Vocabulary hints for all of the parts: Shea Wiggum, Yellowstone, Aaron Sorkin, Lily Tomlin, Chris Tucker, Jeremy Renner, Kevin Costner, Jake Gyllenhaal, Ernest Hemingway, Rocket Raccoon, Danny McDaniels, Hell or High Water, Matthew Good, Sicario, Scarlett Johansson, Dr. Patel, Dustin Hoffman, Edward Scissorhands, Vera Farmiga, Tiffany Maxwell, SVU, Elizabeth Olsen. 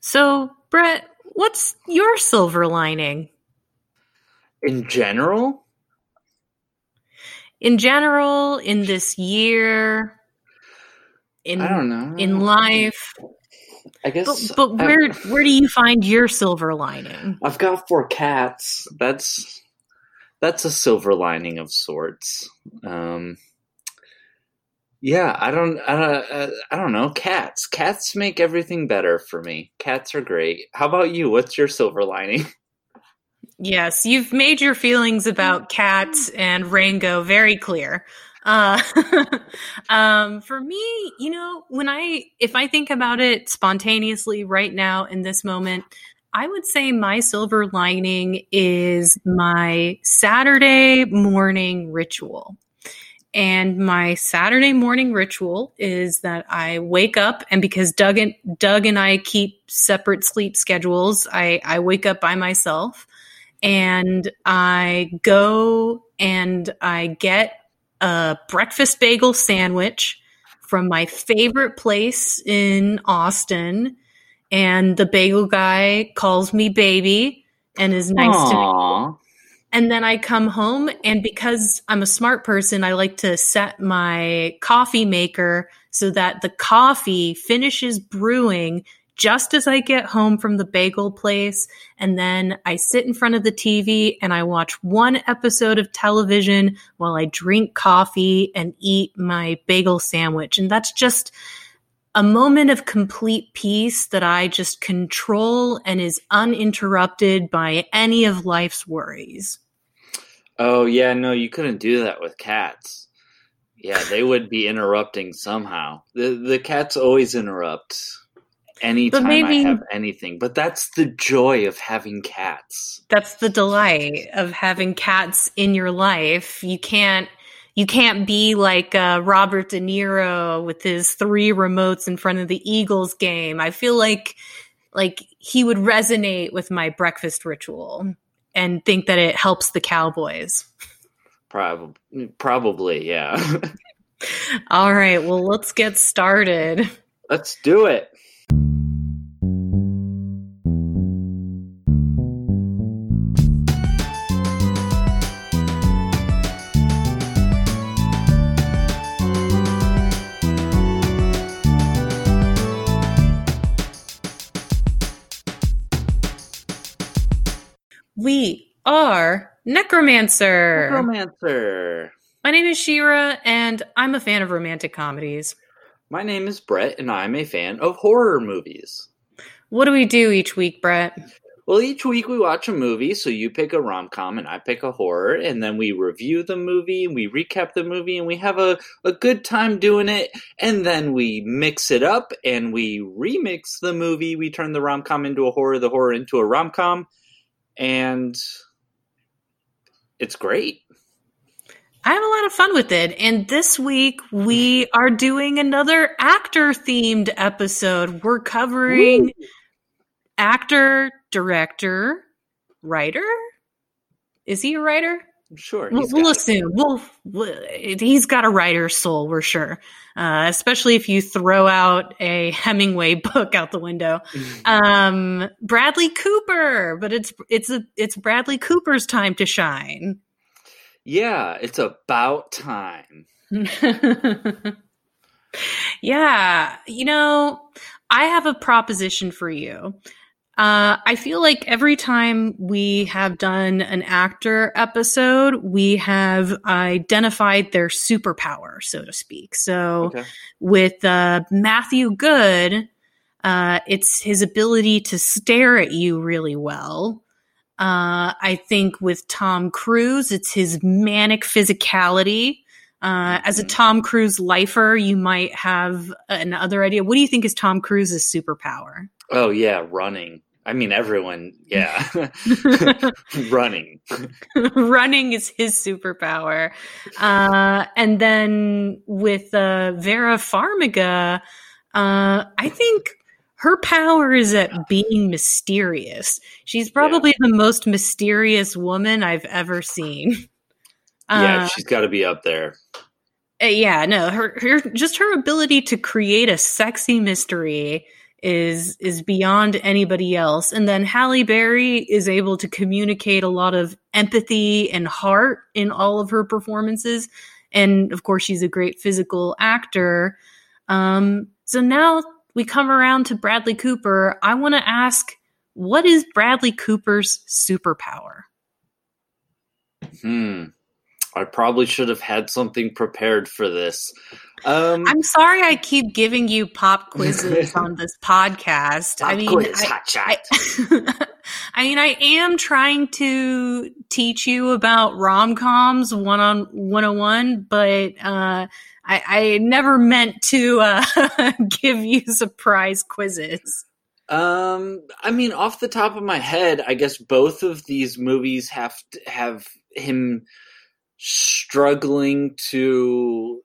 So, Brett, what's your silver lining? In general? In general, in this year, in I don't know. In life. I guess but where do you find your silver lining? I've got 4 cats. That's a silver lining of sorts. Yeah, I don't know. Cats make everything better for me. Cats are great. How about you? What's your silver lining? Yes, you've made your feelings about cats and Rango very clear. For me, you know, if I think about it spontaneously right now in this moment, I would say my silver lining is my Saturday morning ritual. And my Saturday morning ritual is that I wake up, and because Doug and I keep separate sleep schedules, I wake up by myself and I go and I get a breakfast bagel sandwich from my favorite place in Austin. And the bagel guy calls me baby and is nice to me. And then I come home, and because I'm a smart person, I like to set my coffee maker so that the coffee finishes brewing just as I get home from the bagel place. And then I sit in front of the TV and I watch one episode of television while I drink coffee and eat my bagel sandwich. And that's just a moment of complete peace that I just control and is uninterrupted by any of life's worries. Oh, yeah, no, you couldn't do that with cats. Yeah, they would be interrupting somehow. The cats always interrupt anytime I have anything. But that's the joy of having cats. That's the delight of having cats in your life. You can't be like Robert De Niro with his 3 remotes in front of the Eagles game. I feel like he would resonate with my breakfast ritual and think that it helps the Cowboys. Probably, yeah. All right, well, let's get started. Let's do it. We are Necromancer. Necromancer. My name is Shira, and I'm a fan of romantic comedies. My name is Brett, and I'm a fan of horror movies. What do we do each week, Brett? Well, each week we watch a movie, so you pick a rom-com and I pick a horror, and then we review the movie, and we recap the movie, and we have a good time doing it, and then we mix it up, and we remix the movie. We turn the rom-com into a horror, the horror into a rom-com. And it's great. I have a lot of fun with it. And this week we are doing another actor-themed episode. We're covering actor, director, writer. Is he a writer? Sure. We'll assume. He's got a writer's soul, we're sure. Especially if you throw out a Hemingway book out the window. Bradley Cooper, but it's Bradley Cooper's time to shine. Yeah, it's about time. Yeah, you know, I have a proposition for you. I feel like every time we have done an actor episode, we have identified their superpower, so to speak. So with Matthew Good, it's his ability to stare at you really well. I think with Tom Cruise, it's his manic physicality. As a Tom Cruise lifer, you might have another idea. What do you think is Tom Cruise's superpower? Oh, yeah, running. I mean, everyone, yeah. Running. Running is his superpower. And then with Vera Farmiga, I think her power is at being mysterious. She's probably the most mysterious woman I've ever seen. Yeah, she's got to be up there. Her ability to create a sexy mystery is beyond anybody else. And then Halle Berry is able to communicate a lot of empathy and heart in all of her performances. And of course, she's a great physical actor. So now we come around to Bradley Cooper. I want to ask, what is Bradley Cooper's superpower? I probably should have had something prepared for this. I'm sorry I keep giving you pop quizzes on this podcast. I am trying to teach you about rom-coms 101, but I never meant to give you surprise quizzes. Off the top of my head, I guess both of these movies have him struggling to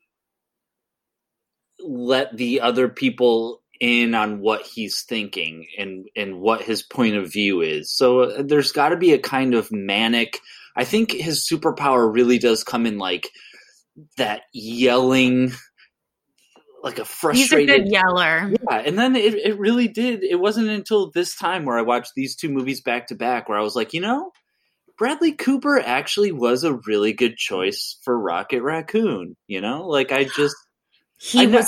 let the other people in on what he's thinking and what his point of view is. So there's got to be a kind of manic. I think his superpower really does come in like that yelling, like a frustrated. He's a good yeller. Yeah, and then it really did. It wasn't until this time where I watched these two movies back to back where I was like, you know, Bradley Cooper actually was a really good choice for Rocket Raccoon. You know, like was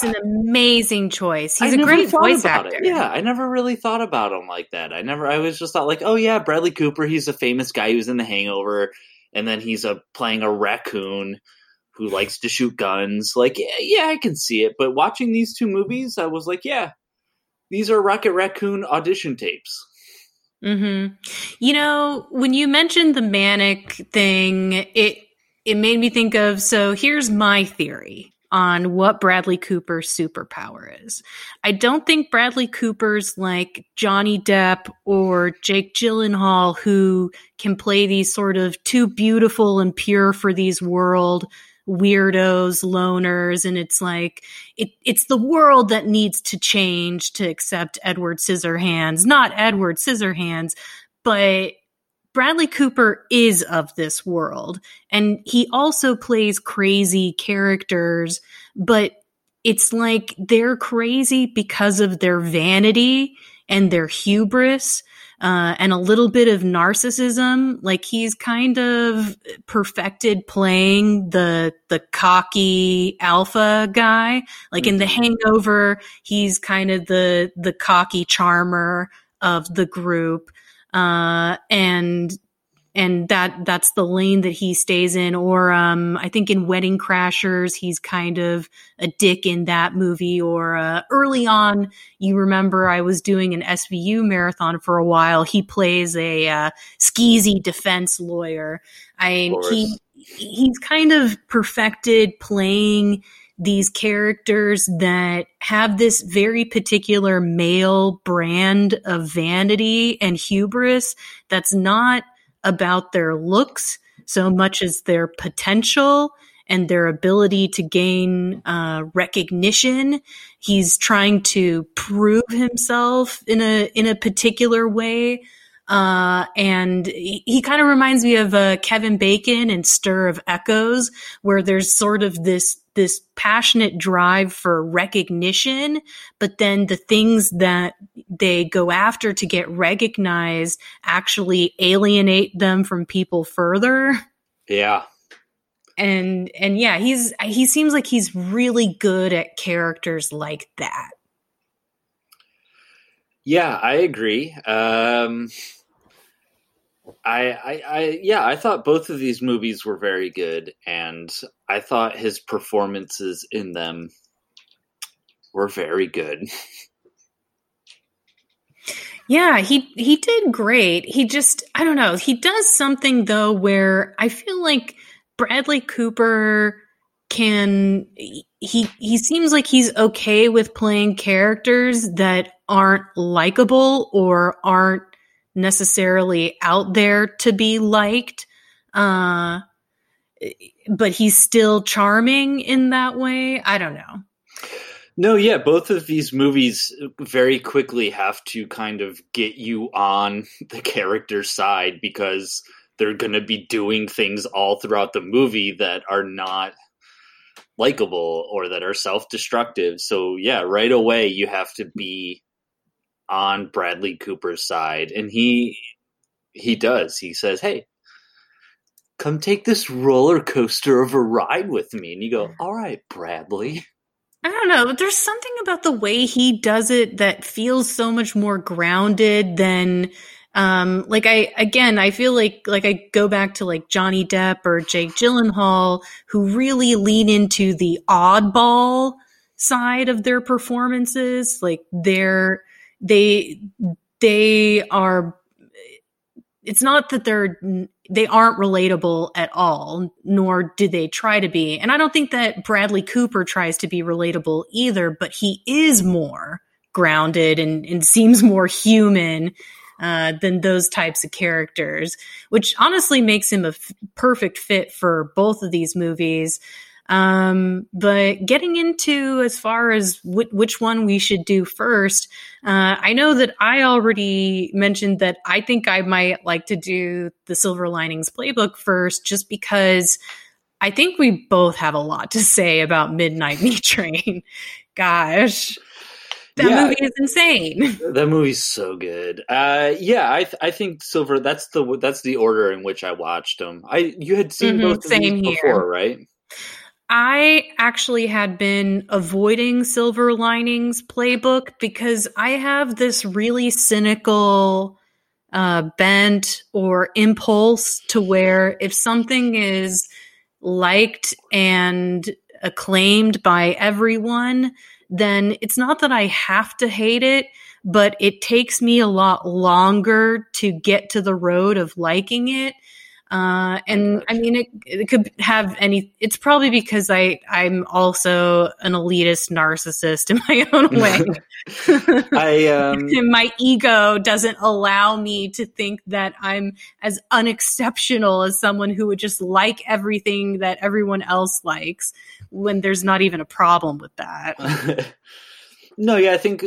an amazing choice. He's a great voice actor. Yeah, I never really thought about him like that. I always just thought like, oh yeah, Bradley Cooper. He's a famous guy who's in The Hangover, and then he's playing a raccoon who likes to shoot guns. Like, yeah, I can see it. But watching these two movies, I was like, yeah, these are Rocket Raccoon audition tapes. Mm-hmm. You know, when you mentioned the manic thing, it made me think of, so here's my theory on what Bradley Cooper's superpower is. I don't think Bradley Cooper's like Johnny Depp or Jake Gyllenhaal, who can play these sort of too beautiful and pure for these world weirdos, loners, and it's like it's the world that needs to change to accept Edward Scissorhands, not Edward Scissorhands. But Bradley Cooper is of this world, and he also plays crazy characters, but it's like they're crazy because of their vanity and their hubris and a little bit of narcissism. Like, he's kind of perfected playing the cocky alpha guy. Like, mm-hmm. In The Hangover, he's kind of the cocky charmer of the group. And that's the lane that he stays in. Or I think in Wedding Crashers, he's kind of a dick in that movie. Or early on, you remember I was doing an SVU marathon for a while. He plays a skeezy defense lawyer. He's kind of perfected playing these characters that have this very particular male brand of vanity and hubris that's not about their looks so much as their potential and their ability to gain recognition. He's trying to prove himself in a particular way. And he kind of reminds me of Kevin Bacon in Stir of Echoes, where there's sort of this passionate drive for recognition, but then the things that they go after to get recognized actually alienate them from people further. Yeah. And yeah, he seems like he's really good at characters like that. Yeah, I agree. I thought both of these movies were very good, and I thought his performances in them were very good. Yeah, he did great. He just, I don't know, he does something though where I feel like Bradley Cooper he seems like he's okay with playing characters that aren't likable or aren't necessarily out there to be liked, but he's still charming in that way. I don't know. No, yeah, both of these movies very quickly have to kind of get you on the character side because they're going to be doing things all throughout the movie that are not likable or that are self-destructive. So yeah, right away you have to be on Bradley Cooper's side, and he does. He says, "Hey, come take this roller coaster of a ride with me." And you go, "All right, Bradley." I don't know, but there's something about the way he does it that feels so much more grounded than I feel like I go back to like Johnny Depp or Jake Gyllenhaal, who really lean into the oddball side of their performances. Like they are, it's not that they aren't relatable at all, nor do they try to be. And I don't think that Bradley Cooper tries to be relatable either, but he is more grounded and seems more human than those types of characters, which honestly makes him a perfect fit for both of these movies. But getting into as far as which one we should do first, I know that I already mentioned that I think I might like to do the Silver Linings Playbook first, just because I think we both have a lot to say about Midnight Meat Train. Gosh. That movie is insane. That movie's so good. I think Silver. That's the order in which I watched them. You had seen both of these before, right? I actually had been avoiding Silver Linings Playbook because I have this really cynical bent or impulse to where if something is liked and acclaimed by everyone, then it's not that I have to hate it, but it takes me a lot longer to get to the road of liking it. And I mean, it could have it's probably because I'm also an elitist narcissist in my own way. And my ego doesn't allow me to think that I'm as unexceptional as someone who would just like everything that everyone else likes when there's not even a problem with that. No, yeah, I think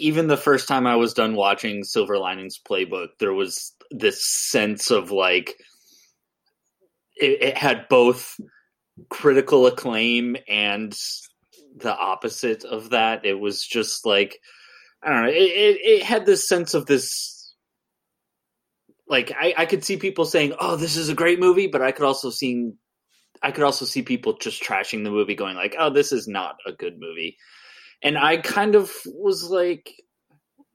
even the first time I was done watching Silver Linings Playbook, there was this sense of like, it had both critical acclaim and the opposite of that. It was just like, I don't know. It had this sense of this, like, I could see people saying, "Oh, this is a great movie," but I could also see people just trashing the movie, going like, "Oh, this is not a good movie." And I kind of was like,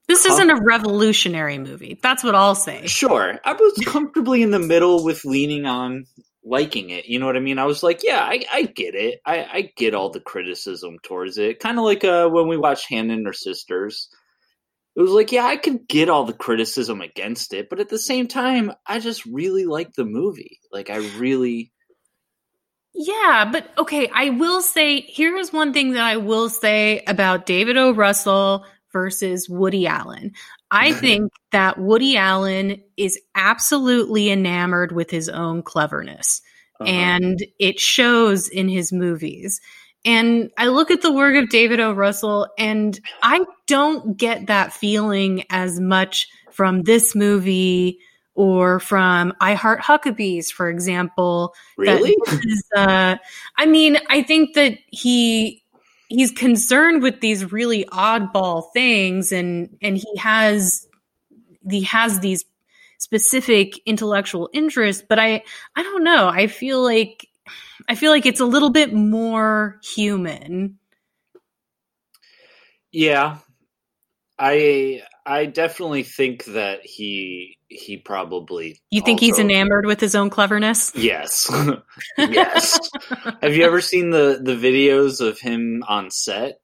this isn't a revolutionary movie. That's what I'll say. Sure. I was comfortably in the middle with leaning on liking it. You know what I mean? I was like, yeah, I get it. I get all the criticism towards it. Kind of like when we watched Hannah and her sisters. It was like, yeah, I could get all the criticism against it. But at the same time, I just really liked the movie. Like, I really... Yeah, but okay, I will say, here is one thing that I will say about David O. Russell versus Woody Allen. I think that Woody Allen is absolutely enamored with his own cleverness, and it shows in his movies. And I look at the work of David O. Russell, and I don't get that feeling as much from this movie or from I Heart Huckabees, for example. Really? I think that he's concerned with these really oddball things, and he has these specific intellectual interests, but I don't know. I feel like it's a little bit more human. Yeah. I definitely think that he probably... You think he's enamored with his own cleverness? Yes. Yes. Have you ever seen the videos of him on set?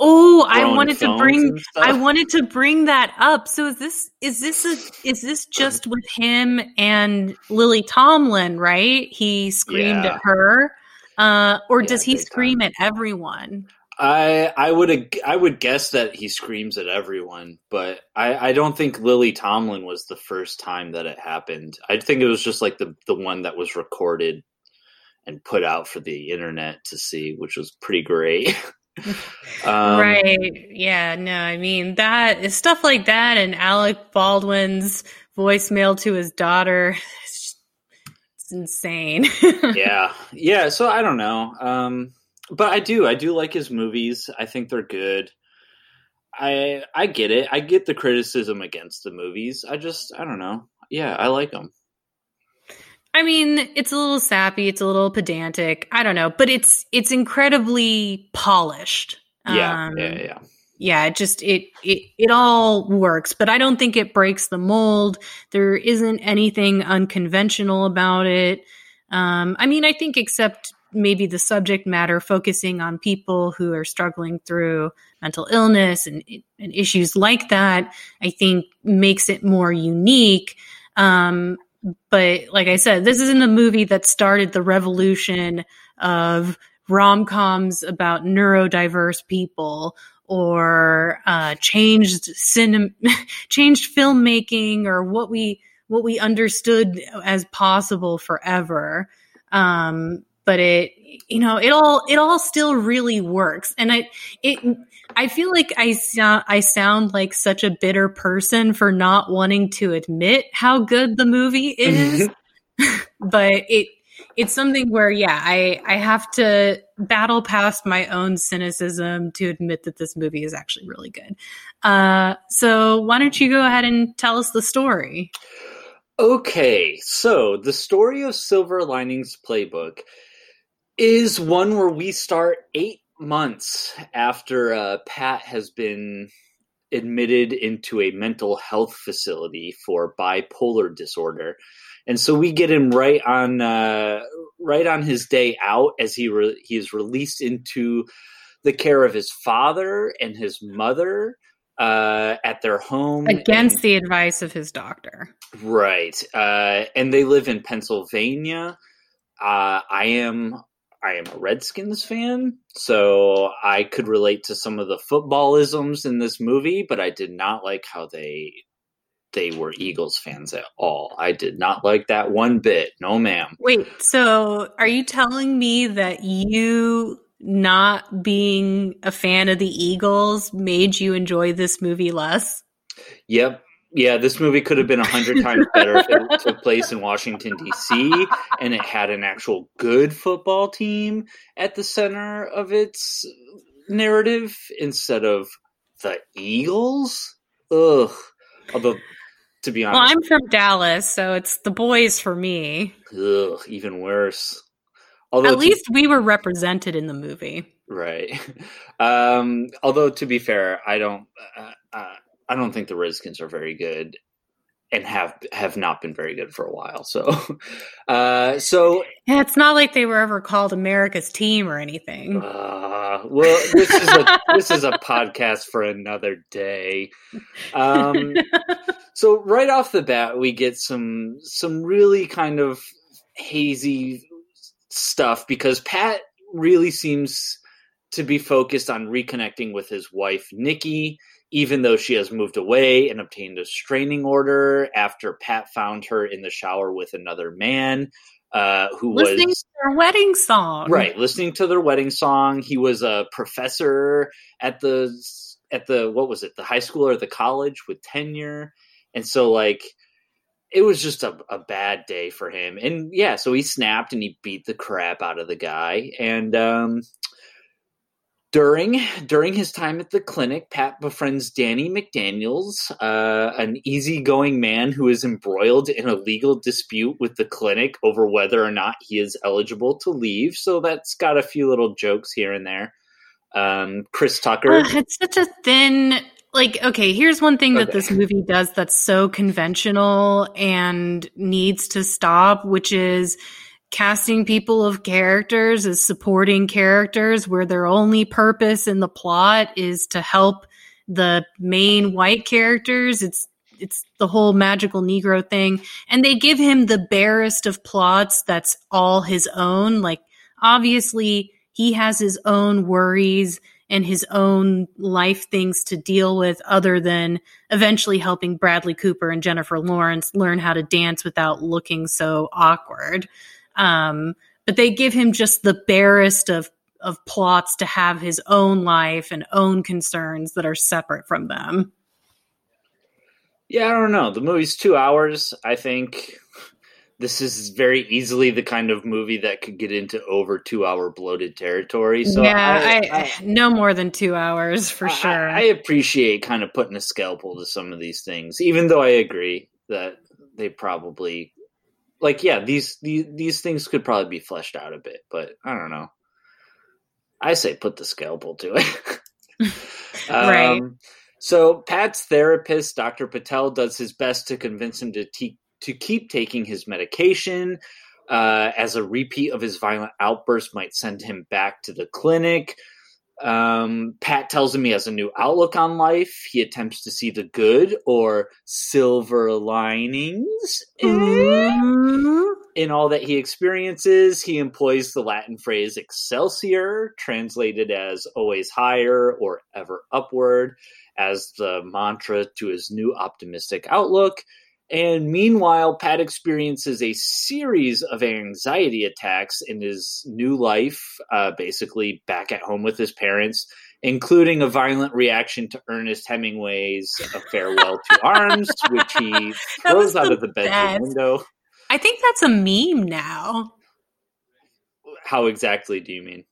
Oh, I wanted to bring that up. So is this just with him and Lily Tomlin, right? He screamed at her. Or does he scream at everyone? I would guess that he screams at everyone, but I don't think Lily Tomlin was the first time that it happened. I think it was just like the one that was recorded and put out for the internet to see, which was pretty great. Right. Yeah, no, I mean, that is stuff like that, and Alec Baldwin's voicemail to his daughter. It's insane. Yeah. Yeah. So I don't know. But I do like his movies. I think they're good. I get it. I get the criticism against the movies. I don't know. Yeah, I like them. I mean, it's a little sappy. It's a little pedantic. I don't know. But it's incredibly polished. Yeah. Yeah, it just it all works, but I don't think it breaks the mold. There isn't anything unconventional about it. I mean, I think except maybe the subject matter focusing on people who are struggling through mental illness and issues like that, I think makes it more unique. But like I said, this isn't a movie that started the revolution of rom-coms about neurodiverse people or changed filmmaking or what we understood as possible forever. But it all still really works. And I feel like I sound like such a bitter person for not wanting to admit how good the movie is. But it's something where, yeah, I have to battle past my own cynicism to admit that this movie is actually really good. So why don't you go ahead and tell us the story? Okay, so the story of Silver Linings Playbook is one where we start 8 months after Pat has been admitted into a mental health facility for bipolar disorder. And so we get him right on his day out as he is released into the care of his father and his mother at their home. Against the advice of his doctor. Right. And they live in Pennsylvania. I am a Redskins fan, so I could relate to some of the footballisms in this movie, but I did not like how they were Eagles fans at all. I did not like that one bit. No, ma'am. Wait, so are you telling me that you not being a fan of the Eagles made you enjoy this movie less? Yep. Yeah, this movie could have been 100 times better if it took place in Washington, D.C., and it had an actual good football team at the center of its narrative instead of the Eagles. Ugh. Although, to be honest... Well, I'm from Dallas, so it's the boys for me. Ugh, even worse. Although at least we were represented in the movie. Right. Although, to be fair, I don't think the Redskins are very good and have not been very good for a while. So yeah, it's not like they were ever called America's team or anything. Well, this is a podcast for another day. So right off the bat, we get some really kind of hazy stuff because Pat really seems to be focused on reconnecting with his wife, Nikki, even though she has moved away and obtained a restraining order after Pat found her in the shower with another man listening to their wedding song. Right, listening to their wedding song. He was a professor at the what was it, the high school or the college with tenure. And so, like, it was just a bad day for him. And, yeah, so he snapped and he beat the crap out of the guy. And During his time at the clinic, Pat befriends Danny McDaniels, an easygoing man who is embroiled in a legal dispute with the clinic over whether or not he is eligible to leave. So that's got a few little jokes here and there. Chris Tucker. It's such a thin... Like, okay, here's one thing that this movie does that's so conventional and needs to stop, which is... casting people of characters as supporting characters where their only purpose in the plot is to help the main white characters. It's the whole magical Negro thing. And they give him the barest of plots that's all his own. Like, obviously, he has his own worries and his own life things to deal with other than eventually helping Bradley Cooper and Jennifer Lawrence learn how to dance without looking so awkward. But they give him just the barest of plots to have his own life and own concerns that are separate from them. Yeah, I don't know. The movie's 2 hours. I think this is very easily the kind of movie that could get into over 2 hour bloated territory. So yeah, I no more than 2 hours for sure. I appreciate kind of putting a scalpel to some of these things, even though I agree that they probably like, yeah, these things could probably be fleshed out a bit, but I don't know. I say put the scalpel to it. Right. So Pat's therapist, Dr. Patel, does his best to convince him to keep taking his medication, as a repeat of his violent outburst might send him back to the clinic. Pat tells him he has a new outlook on life. He attempts to see the good or silver linings in all that he experiences. He employs the Latin phrase Excelsior, translated as always higher or ever upward, as the mantra to his new optimistic outlook. And meanwhile, Pat experiences a series of anxiety attacks in his new life, basically back at home with his parents, including a violent reaction to Ernest Hemingway's A Farewell to Arms, which he throws out of the bedroom window. I think that's a meme now. How exactly do you mean?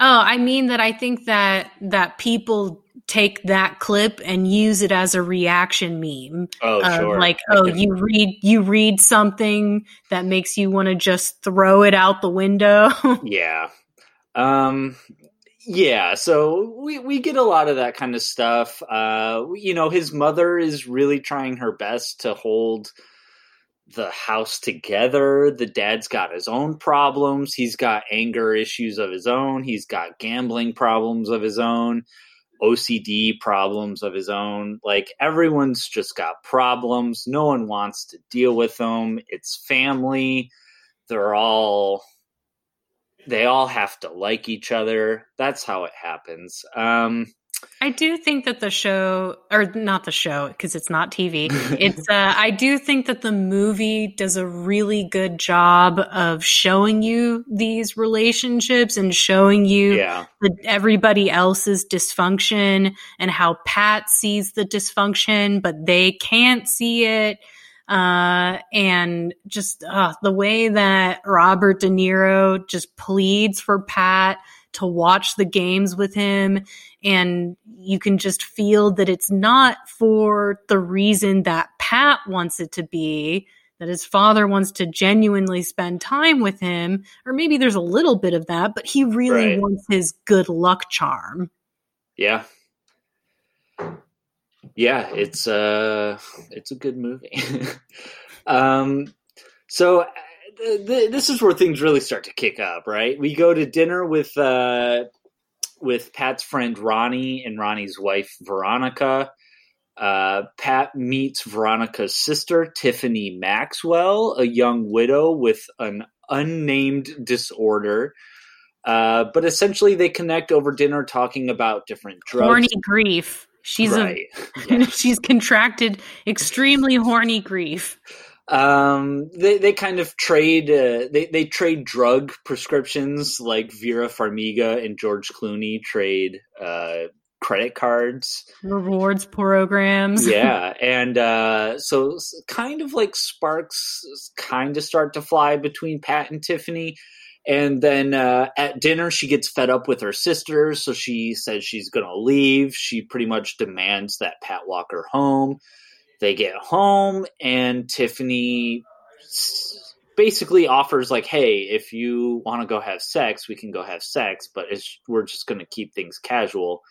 Oh, I mean that I think that people take that clip and use it as a reaction meme. Oh, sure. Like, oh, you read something that makes you want to just throw it out the window. Yeah. Yeah. So we get a lot of that kind of stuff. You know, his mother is really trying her best to hold the house together. The dad's got his own problems. He's got anger issues of his own. He's got gambling problems of his own, OCD problems of his own. Like, everyone's just got problems. No one wants to deal with them. It's family. They all have to like each other. That's how it happens. I do think that the show, or not the show, because it's not TV. It's I do think that the movie does a really good job of showing you these relationships and showing you everybody else's dysfunction and how Pat sees the dysfunction, but they can't see it. And just the way that Robert De Niro just pleads for Pat to watch the games with him, and you can just feel that it's not for the reason that Pat wants it to be, that his father wants to genuinely spend time with him, or maybe there's a little bit of that, but he really wants his good luck charm. Yeah. Yeah, it's a good movie. So this is where things really start to kick up, right? We go to dinner with Pat's friend Ronnie and Ronnie's wife Veronica. Pat meets Veronica's sister, Tiffany Maxwell, a young widow with an unnamed disorder. But essentially they connect over dinner talking about different drugs. Horny grief. She's she's contracted extremely horny grief. They kind of trade they trade drug prescriptions, like Vera Farmiga and George Clooney trade credit cards, rewards programs. Yeah, and so kind of like sparks kind of start to fly between Pat and Tiffany. And then at dinner, she gets fed up with her sister, so she says she's going to leave. She pretty much demands that Pat walk her home. They get home, and Tiffany basically offers, like, hey, if you want to go have sex, we can go have sex, but we're just going to keep things casual.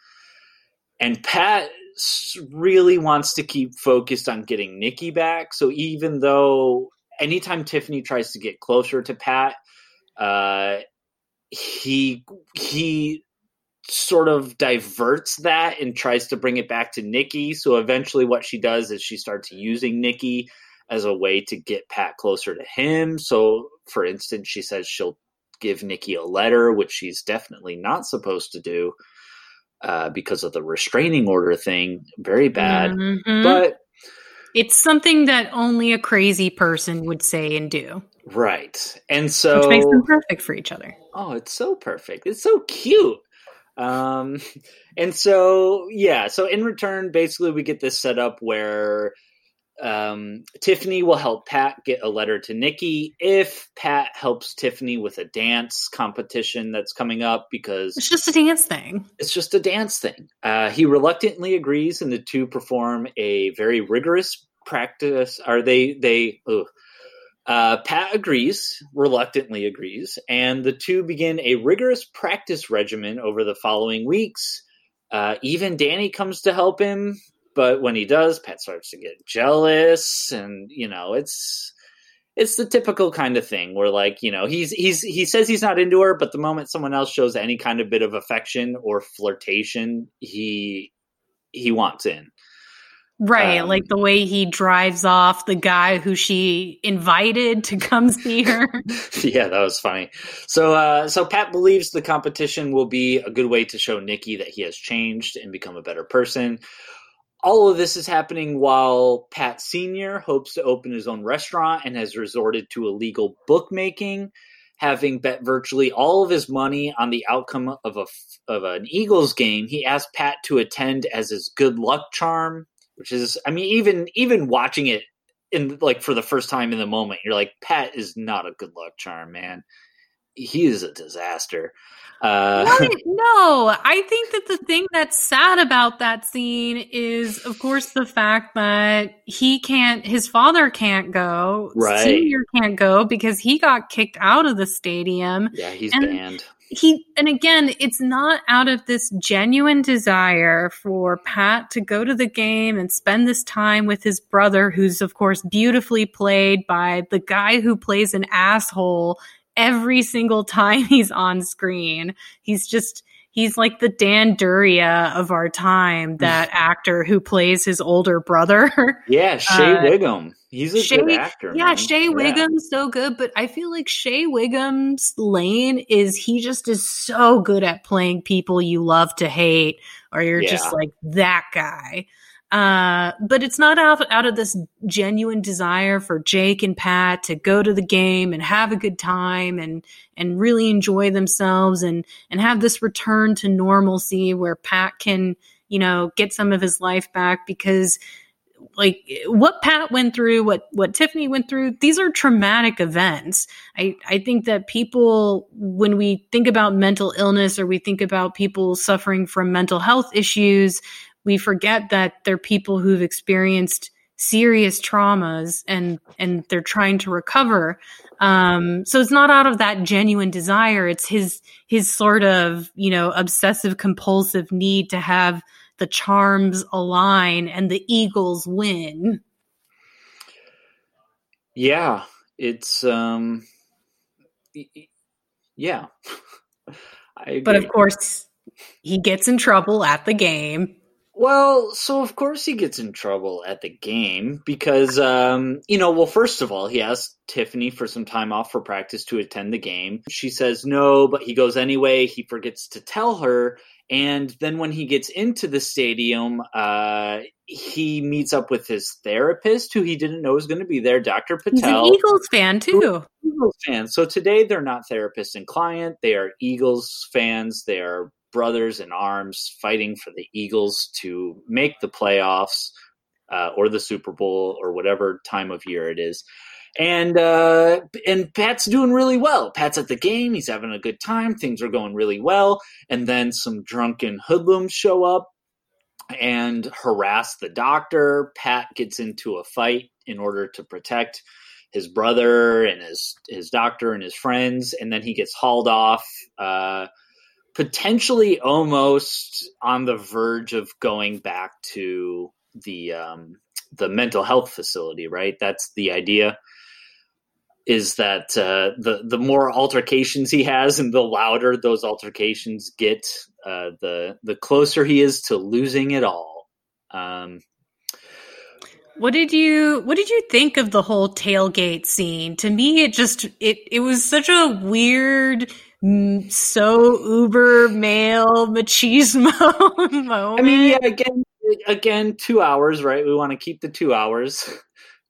And Pat really wants to keep focused on getting Nikki back. So even though anytime Tiffany tries to get closer to Pat, he sort of diverts that and tries to bring it back to Nikki. So eventually what she does is she starts using Nikki as a way to get Pat closer to him. So for instance, she says she'll give Nikki a letter, which she's definitely not supposed to do, because of the restraining order thing. Very bad. Mm-hmm. But it's something that only a crazy person would say and do. Right. And so, which makes them perfect for each other. Oh, it's so perfect. It's so cute. And so, yeah. So in return, basically we get this set up where Tiffany will help Pat get a letter to Nikki if Pat helps Tiffany with a dance competition that's coming up, because it's just a dance thing. He reluctantly agrees, and the two perform a very rigorous practice. Pat agrees, reluctantly agrees, and the two begin a rigorous practice regimen over the following weeks. Even Danny comes to help him. But when he does, Pat starts to get jealous, and it's the typical kind of thing where, like, he says he's not into her, but the moment someone else shows any kind of bit of affection or flirtation, he wants in. Right, like the way he drives off the guy who she invited to come see her. Yeah, that was funny. So Pat believes the competition will be a good way to show Nikki that he has changed and become a better person. All of this is happening while Pat Sr. hopes to open his own restaurant and has resorted to illegal bookmaking, having bet virtually all of his money on the outcome of an Eagles game. He asked Pat to attend as his good luck charm, which is, even watching it for the first time in the moment, you're like, Pat is not a good luck charm, man. He is a disaster. No, I think that the thing that's sad about that scene is, of course, the fact that his father can't go, right. Senior can't go because he got kicked out of the stadium. Yeah, he's banned. And again, it's not out of this genuine desire for Pat to go to the game and spend this time with his brother, who's, of course, beautifully played by the guy who plays an asshole every single time he's on screen. He's like the Dan Duria of our time, that actor who plays his older brother. Yeah, Shea Wiggum. He's a good actor. Yeah, man. Shea Wiggum's so good, but I feel like Shea Wiggum's lane is he just is so good at playing people you love to hate, or you're just like that guy. But it's not out of this genuine desire for Jake and Pat to go to the game and have a good time and really enjoy themselves and have this return to normalcy where Pat can, get some of his life back, because like what Pat went through, what Tiffany went through, these are traumatic events. I think that people, when we think about mental illness or we think about people suffering from mental health issues, we forget that they're people who've experienced serious traumas and they're trying to recover. So it's not out of that genuine desire. It's his sort of, obsessive compulsive need to have the charms align and the Eagles win. Yeah, it's, yeah. I agree. But of course he gets in trouble at the game. Well, so of course he gets in trouble at the game because, first of all, he asked Tiffany for some time off for practice to attend the game. She says no, but he goes anyway. He forgets to tell her. And then when he gets into the stadium, he meets up with his therapist, who he didn't know was going to be there, Dr. Patel. He's an Eagles fan, too. Eagles fan. So today they're not therapist and client. They are Eagles fans. They are brothers in arms fighting for the Eagles to make the playoffs or the Super Bowl or whatever time of year it is. And Pat's doing really well. Pat's at the game. He's having a good time. Things are going really well. And then some drunken hoodlums show up and harass the doctor. Pat gets into a fight in order to protect his brother and his doctor and his friends. And then he gets hauled off, potentially almost on the verge of going back to the mental health facility, right? That's the idea, is that the more altercations he has and the louder those altercations get, the closer he is to losing it all. What did you think of the whole tailgate scene? To me, it was such a weird, so uber male machismo moment. I mean, yeah, again, 2 hours, right? We want to keep the 2 hours.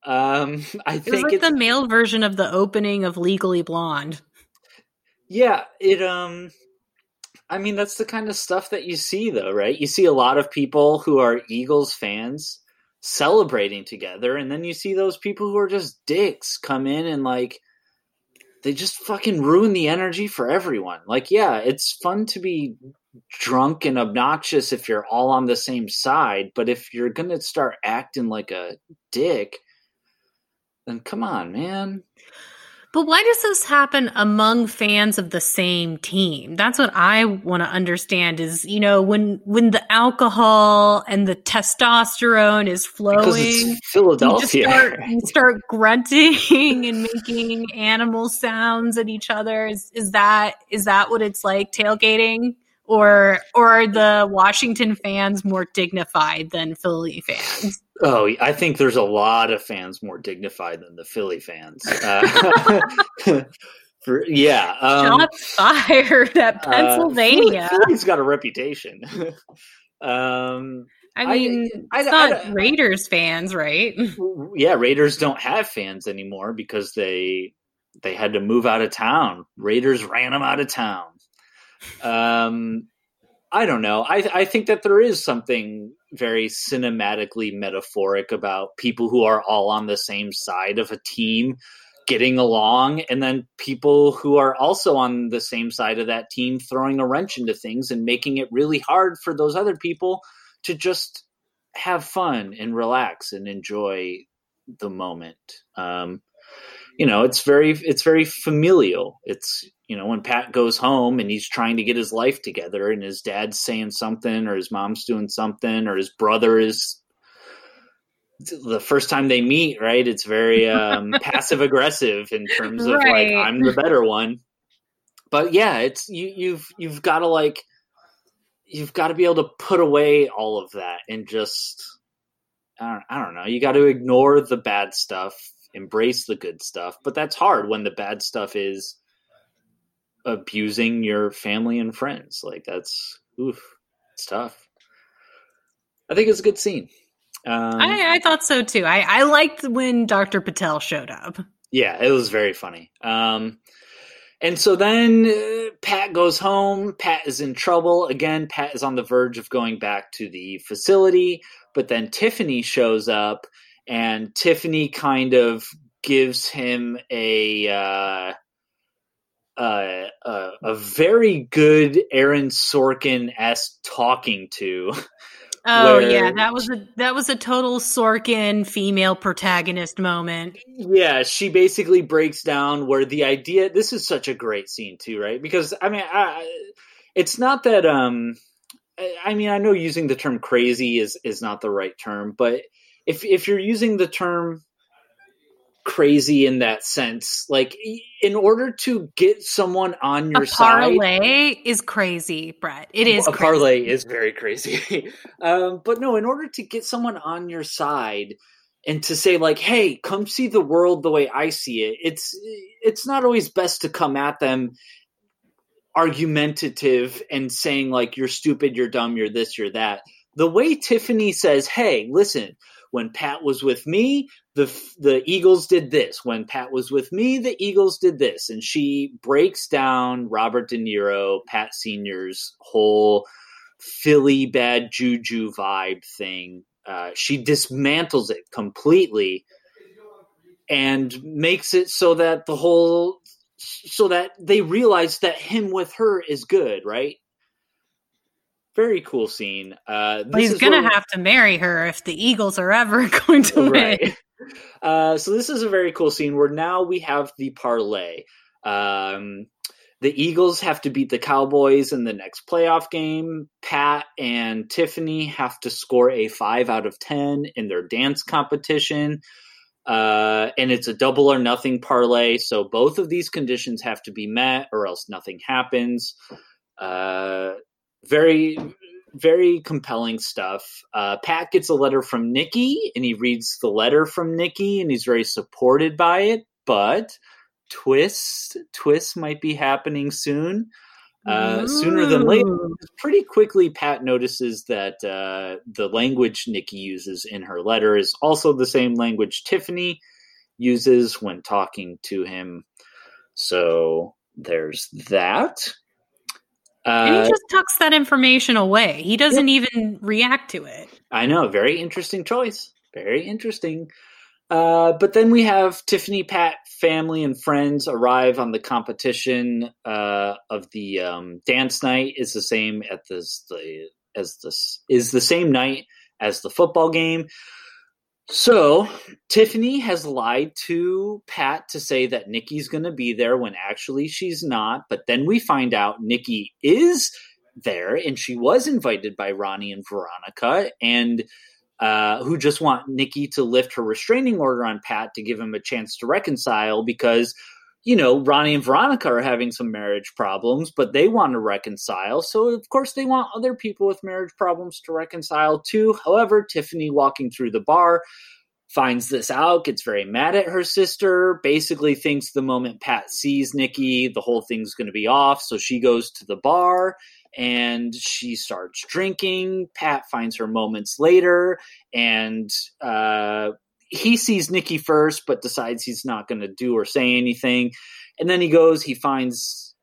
I think it's the male version of the opening of Legally Blonde. Yeah, that's the kind of stuff that you see, though, right? You see a lot of people who are Eagles fans celebrating together, and then you see those people who are just dicks come in and like they just fucking ruin the energy for everyone. Like, yeah, it's fun to be drunk and obnoxious if you're all on the same side, but if you're gonna start acting like a dick, then come on, man. But why does this happen among fans of the same team? That's what I want to understand is, you know, when the alcohol and the testosterone is flowing. Because it's Philadelphia. You start grunting and making animal sounds at each other. Is that what it's like tailgating? Or are the Washington fans more dignified than Philly fans? Oh, I think there's a lot of fans more dignified than the Philly fans. Shots fired at Pennsylvania. Philly's got a reputation. I mean, it's not Raiders fans, right? Yeah, Raiders don't have fans anymore because they had to move out of town. Raiders ran them out of town. I don't know. I think that there is something very cinematically metaphoric about people who are all on the same side of a team getting along, and then people who are also on the same side of that team throwing a wrench into things and making it really hard for those other people to just have fun and relax and enjoy the moment. You know, it's very familial. It's, you know, when Pat goes home and he's trying to get his life together and his dad's saying something or his mom's doing something or his brother is the first time they meet, right? It's very passive aggressive in terms of right. Like, I'm the better one. But yeah, it's you've got to be able to put away all of that and just I don't know. You got to ignore the bad stuff. Embrace the good stuff, but that's hard when the bad stuff is abusing your family and friends. Like that's, it's tough. I think it's a good scene. I thought so too. I liked when Dr. Patel showed up. Yeah, it was very funny. And so then Pat goes home. Pat is in trouble. Again, Pat is on the verge of going back to the facility, but then Tiffany shows up. And Tiffany kind of gives him a very good Aaron Sorkin-esque talking to. Oh yeah, that was a total Sorkin female protagonist moment. Yeah, she basically breaks down where the idea. This is such a great scene too, right? Because I mean, it's not that. I mean, I know using the term "crazy" is not the right term, but. If you're using the term crazy in that sense, like in order to get someone on your side. A parlay is crazy, Brett. It is crazy. A parlay is very crazy. But no, in order to get someone on your side and to say like, hey, come see the world the way I see it. It's not always best to come at them argumentative and saying like, you're stupid, you're dumb, you're this, you're that. The way Tiffany says, hey, listen, when Pat was with me, the Eagles did this. When Pat was with me, the Eagles did this. And she breaks down Robert De Niro, Pat Sr.'s whole Philly bad juju vibe thing. She dismantles it completely and makes it so that they realize that him with her is good, right? Very cool scene. He's going to have to marry her if the Eagles are ever going to win. Right. So this is a very cool scene where now we have the parlay. The Eagles have to beat the Cowboys in the next playoff game. Pat and Tiffany have to score a 5 out of 10 in their dance competition. And it's a 0 or nothing parlay. So both of these conditions have to be met or else nothing happens. Very, very compelling stuff. Pat gets a letter from Nikki, and he reads the letter from Nikki, and he's very supported by it. But twists might be happening soon, sooner than later. Pretty quickly, Pat notices that the language Nikki uses in her letter is also the same language Tiffany uses when talking to him. So there's that. And he just tucks that information away. He doesn't even react to it. I know. Very interesting choice. Very interesting. But then we have Tiffany, Pat, family, and friends arrive on the competition of the dance night. It's the same at the same night as the football game. So Tiffany has lied to Pat to say that Nikki's going to be there when actually she's not. But then we find out Nikki is there and she was invited by Ronnie and Veronica and who just want Nikki to lift her restraining order on Pat to give him a chance to reconcile because, you know, Ronnie and Veronica are having some marriage problems, but they want to reconcile. So, of course, they want other people with marriage problems to reconcile, too. However, Tiffany, walking through the bar, finds this out, gets very mad at her sister, basically thinks the moment Pat sees Nikki, the whole thing's going to be off. So she goes to the bar and she starts drinking. Pat finds her moments later, and he sees Nikki first, but decides he's not going to do or say anything. And then he goes, he finds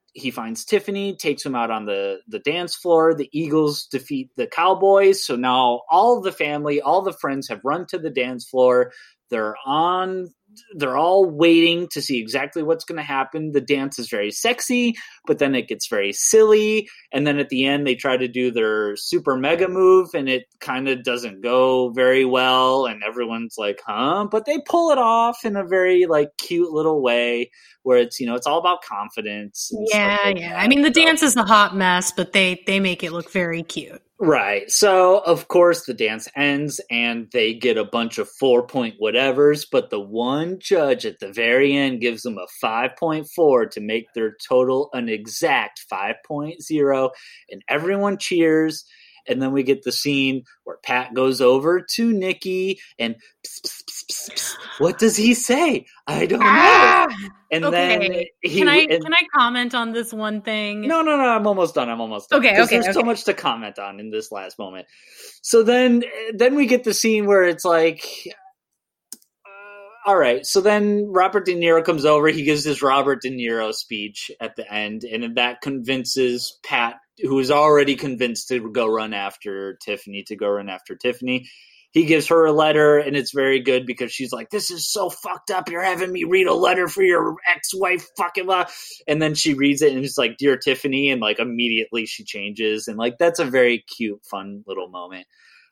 Tiffany, takes him out on the dance floor. The Eagles defeat the Cowboys. So now all the family, all the friends have run to the dance floor. They're all waiting to see exactly what's going to happen. The dance is very sexy, but then it gets very silly. And then at the end, they try to do their super mega move, and it kind of doesn't go very well. And everyone's like, huh? But they pull it off in a very like cute little way where it's, you know, it's all about confidence. Yeah. I mean, the dance is a hot mess, but they make it look very cute. Right. So, of course, the dance ends and they get a bunch of 4-point whatevers, but the one judge at the very end gives them a 5.4 to make their total an exact 5.0, and everyone cheers. And then we get the scene where Pat goes over to Nikki and pss, pss, pss, pss, pss, what does he say? I don't know. And then can I comment on this one thing? No. I'm almost done. Okay. There's so much to comment on in this last moment. So then we get the scene where it's like, all right. So then Robert De Niro comes over. He gives his Robert De Niro speech at the end, and that convinces Pat, who is already convinced to go run after Tiffany. He gives her a letter, and it's very good because she's like, this is so fucked up. You're having me read a letter for your ex-wife, fucking blah. And then she reads it, and it's like, dear Tiffany, and like immediately she changes. And like, that's a very cute, fun little moment.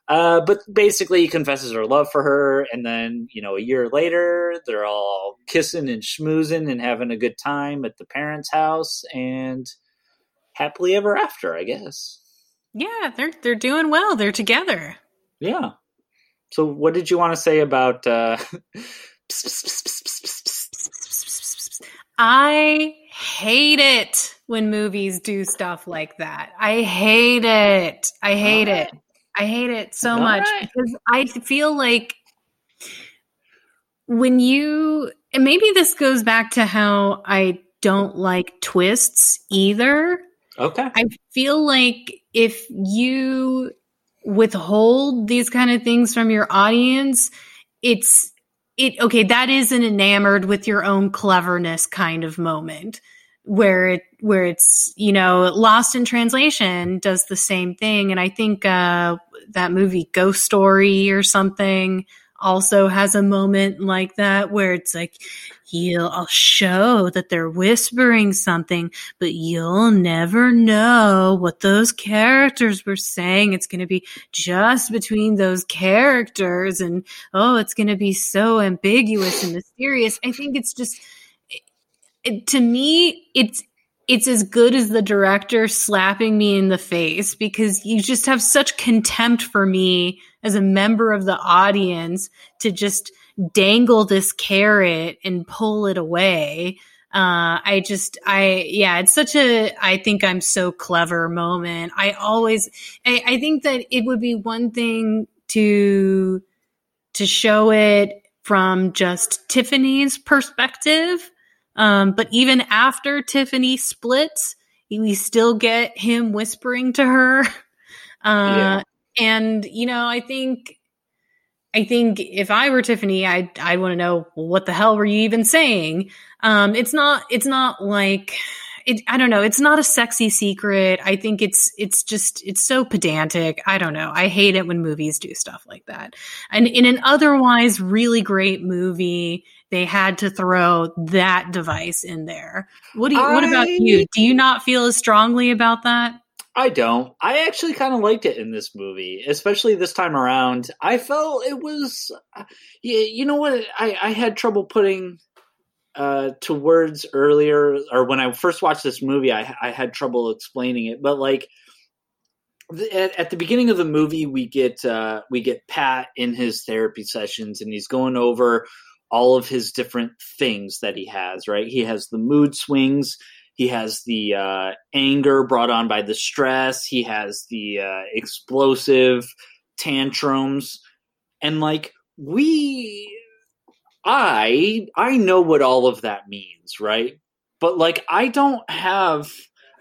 But basically he confesses her love for her. And then, you know, a year later, they're all kissing and schmoozing and having a good time at the parents' house. And happily ever after, I guess. Yeah, they're doing well. They're together. Yeah. So what did you want to say about I hate it when movies do stuff like that. I hate it. I hate it so much because I feel like when you – and maybe this goes back to how I don't like twists either. Okay. I feel like if you withhold these kind of things from your audience, that is an enamored with your own cleverness kind of moment where it's, you know, Lost in Translation does the same thing. And I think that movie Ghost Story or something also has a moment like that where it's like, I'll show that they're whispering something, but you'll never know what those characters were saying. It's going to be just between those characters, and it's going to be so ambiguous and mysterious. I think it's just, to me, it's as good as the director slapping me in the face because you just have such contempt for me as a member of the audience to just dangle this carrot and pull it away. It's such a, I think I'm so clever moment. I think that it would be one thing to show it from just Tiffany's perspective. But even after Tiffany splits, we still get him whispering to her. And, you know, I think if I were Tiffany, I'd want to know, well, what the hell were you even saying? It's not like I don't know. It's not a sexy secret. I think it's so pedantic. I don't know. I hate it when movies do stuff like that. And in an otherwise really great movie, they had to throw that device in there. What about you? Do you not feel as strongly about that? I don't. I actually kind of liked it in this movie, especially this time around. I felt it was, you know what? I had trouble putting to words earlier, or when I first watched this movie, I had trouble explaining it. But like at the beginning of the movie, we get Pat in his therapy sessions, and he's going over all of his different things that he has. Right? He has the mood swings. He has the anger brought on by the stress. He has the explosive tantrums. And like I know what all of that means, right? But like I don't have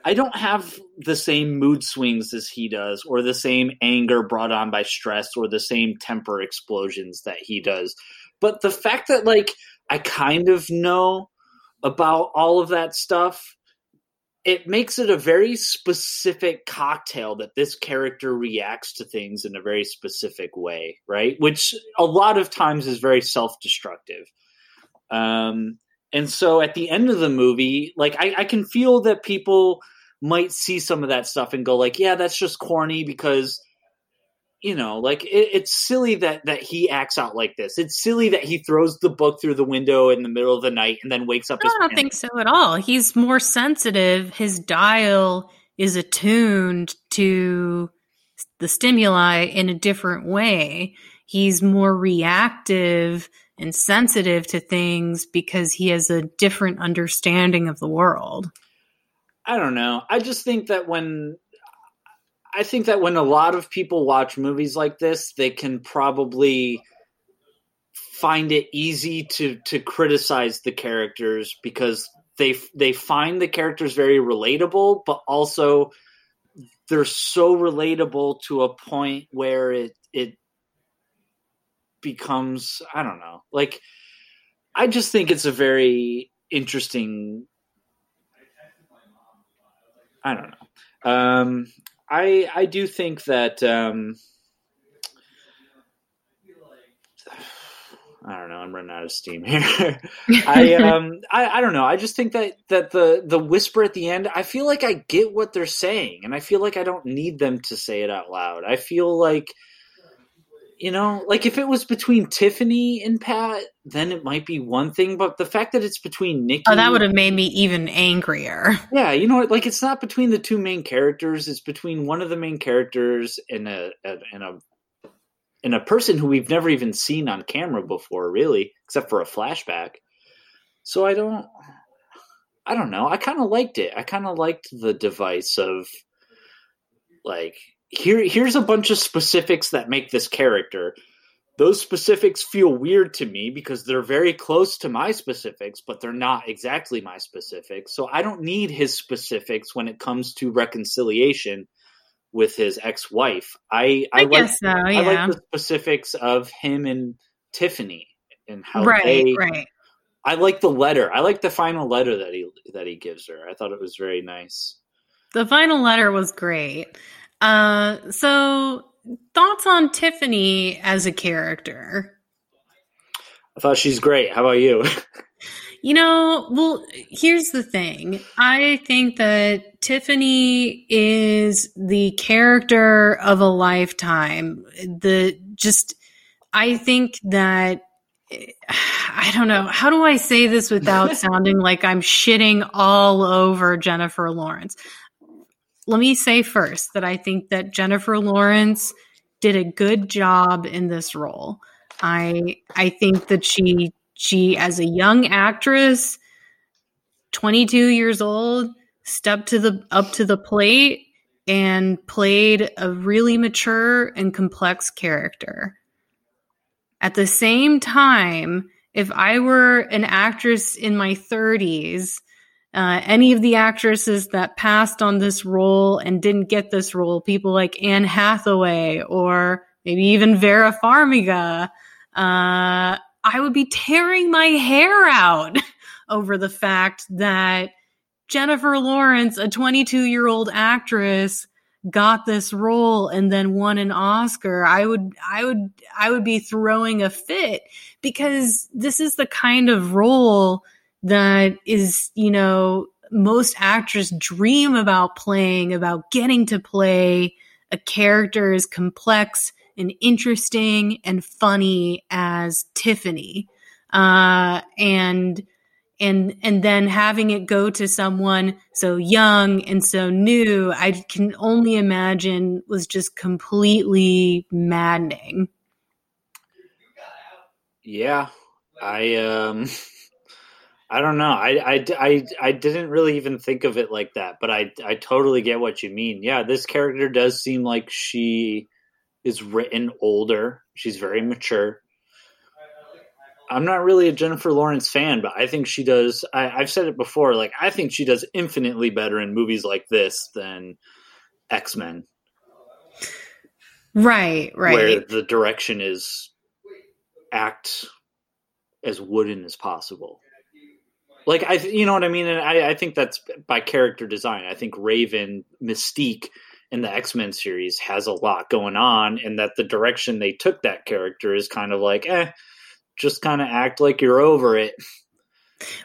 the same mood swings as he does, or the same anger brought on by stress, or the same temper explosions that he does. But the fact that like I kind of know about all of that stuff, it makes it a very specific cocktail that this character reacts to things in a very specific way, right? Which a lot of times is very self-destructive. And so at the end of the movie, like I can feel that people might see some of that stuff and go like, yeah, that's just corny because, you know, like it's silly that he acts out like this. It's silly that he throws the book through the window in the middle of the night and then wakes up. No, I don't think so at all. He's more sensitive. His dial is attuned to the stimuli in a different way. He's more reactive and sensitive to things because he has a different understanding of the world. I don't know. I just think that when a lot of people watch movies like this, they can probably find it easy to criticize the characters because they find the characters very relatable, but also they're so relatable to a point where it becomes, I don't know. Like, I just think it's a very interesting, I don't know. I do think that I don't know. I'm running out of steam here. I don't know. I just think that the whisper at the end, I feel like I get what they're saying, and I feel like I don't need them to say it out loud. I feel like, you know, like if it was between Tiffany and Pat, then it might be one thing. But the fact that it's between Nikki. Oh, that would have made me even angrier. Yeah. You know what? Like it's not between the two main characters. It's between one of the main characters and a person who we've never even seen on camera before, really, except for a flashback. So I don't know. I kind of liked it. I kind of liked the device of like, Here's a bunch of specifics that make this character. Those specifics feel weird to me because they're very close to my specifics, but they're not exactly my specifics. So I don't need his specifics when it comes to reconciliation with his ex-wife. I guess so, yeah. I like the specifics of him and Tiffany and how right. I like the letter. I like the final letter that he gives her. I thought it was very nice. The final letter was great. So thoughts on Tiffany as a character? I thought she's great. How about you? You know, well, here's the thing. I think that Tiffany is the character of a lifetime. I think that, I don't know. How do I say this without sounding like I'm shitting all over Jennifer Lawrence? Let me say first that I think that Jennifer Lawrence did a good job in this role. I think that she as a young actress, 22 years old, stepped up to the plate and played a really mature and complex character. At the same time, if I were an actress in my 30s, any of the actresses that passed on this role and didn't get this role, people like Anne Hathaway or maybe even Vera Farmiga, I would be tearing my hair out over the fact that Jennifer Lawrence, a 22-year-old actress, got this role and then won an Oscar, I would be throwing a fit, because this is the kind of role that is, you know, most actors dream about playing, about getting to play a character as complex and interesting and funny as Tiffany. And then having it go to someone so young and so new, I can only imagine was just completely maddening. Yeah, I don't know. I didn't really even think of it like that, but I totally get what you mean. Yeah, this character does seem like she is written older. She's very mature. I'm not really a Jennifer Lawrence fan, but I think she does. I've said it before. Like, I think she does infinitely better in movies like this than X-Men. Right. Where the direction is act as wooden as possible. Like, you know what I mean? And I think that's by character design. I think Raven, Mystique in the X-Men series has a lot going on, and that the direction they took that character is kind of like, just kind of act like you're over it.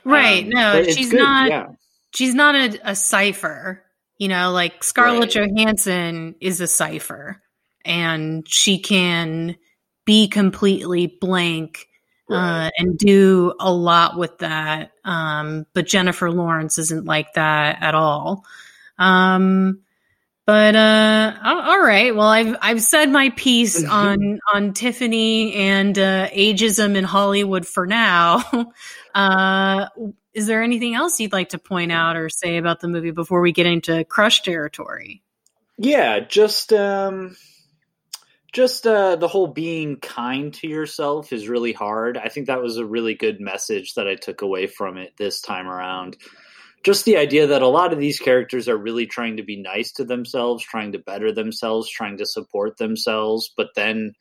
Right. No, she's good. Not, yeah. She's not a cipher, you know, like Scarlett Johansson is a cipher and she can be completely blank and do a lot with that. But Jennifer Lawrence isn't like that at all. But all right. Well, I've said my piece on Tiffany and ageism in Hollywood for now. Is there anything else you'd like to point out or say about the movie before we get into crush territory? Yeah, just the whole being kind to yourself is really hard. I think that was a really good message that I took away from it this time around. Just the idea that a lot of these characters are really trying to be nice to themselves, trying to better themselves, trying to support themselves, but then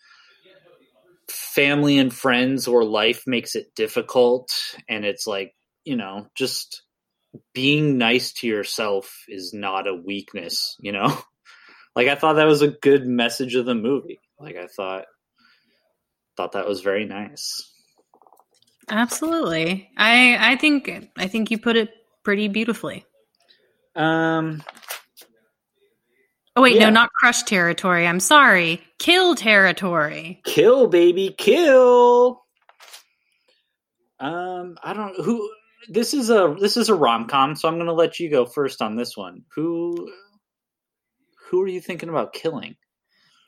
family and friends or life makes it difficult. And it's like, you know, just being nice to yourself is not a weakness, you know? Like, I thought that was a good message of the movie. Like, I thought that was very nice. Absolutely. I think you put it pretty beautifully. No, not crush territory. I'm sorry. Kill territory. Kill, baby, kill. I don't who this is a rom-com, so I'm going to let you go first on this one. Who are you thinking about killing?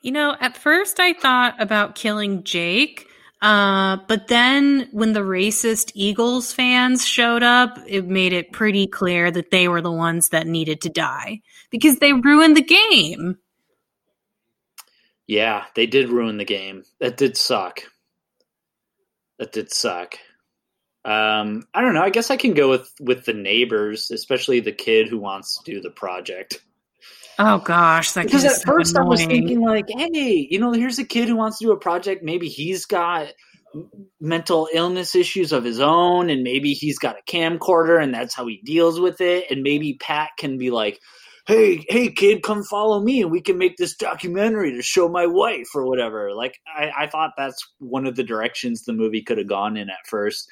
You know, at first I thought about killing Jake. But then when the racist Eagles fans showed up, it made it pretty clear that they were the ones that needed to die because they ruined the game. Yeah, they did ruin the game. That did suck. I don't know. I guess I can go with the neighbors, especially the kid who wants to do the project. Oh gosh, that because at so first annoying. I was thinking like, hey, you know, here's a kid who wants to do a project. Maybe he's got mental illness issues of his own, and maybe he's got a camcorder, and that's how he deals with it. And maybe Pat can be like, hey, kid, come follow me, and we can make this documentary to show my wife or whatever. Like, I thought that's one of the directions the movie could have gone in at first.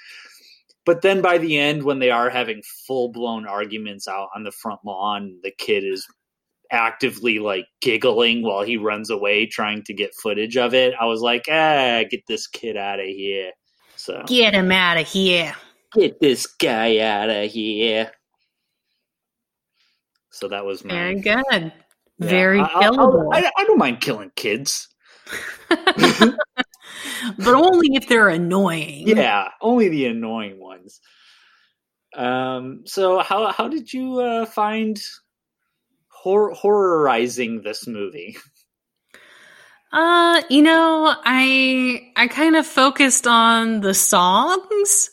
But then by the end, when they are having full-blown arguments out on the front lawn, the kid is actively like giggling while he runs away trying to get footage of it. I was like, get this kid out of here. So get him out of here. Get this guy out of here. So that was my very good. Yeah, very killable. I don't mind killing kids. But only if they're annoying. Yeah, only the annoying ones. So how did you find horrorizing this movie? You know, I kind of focused on the songs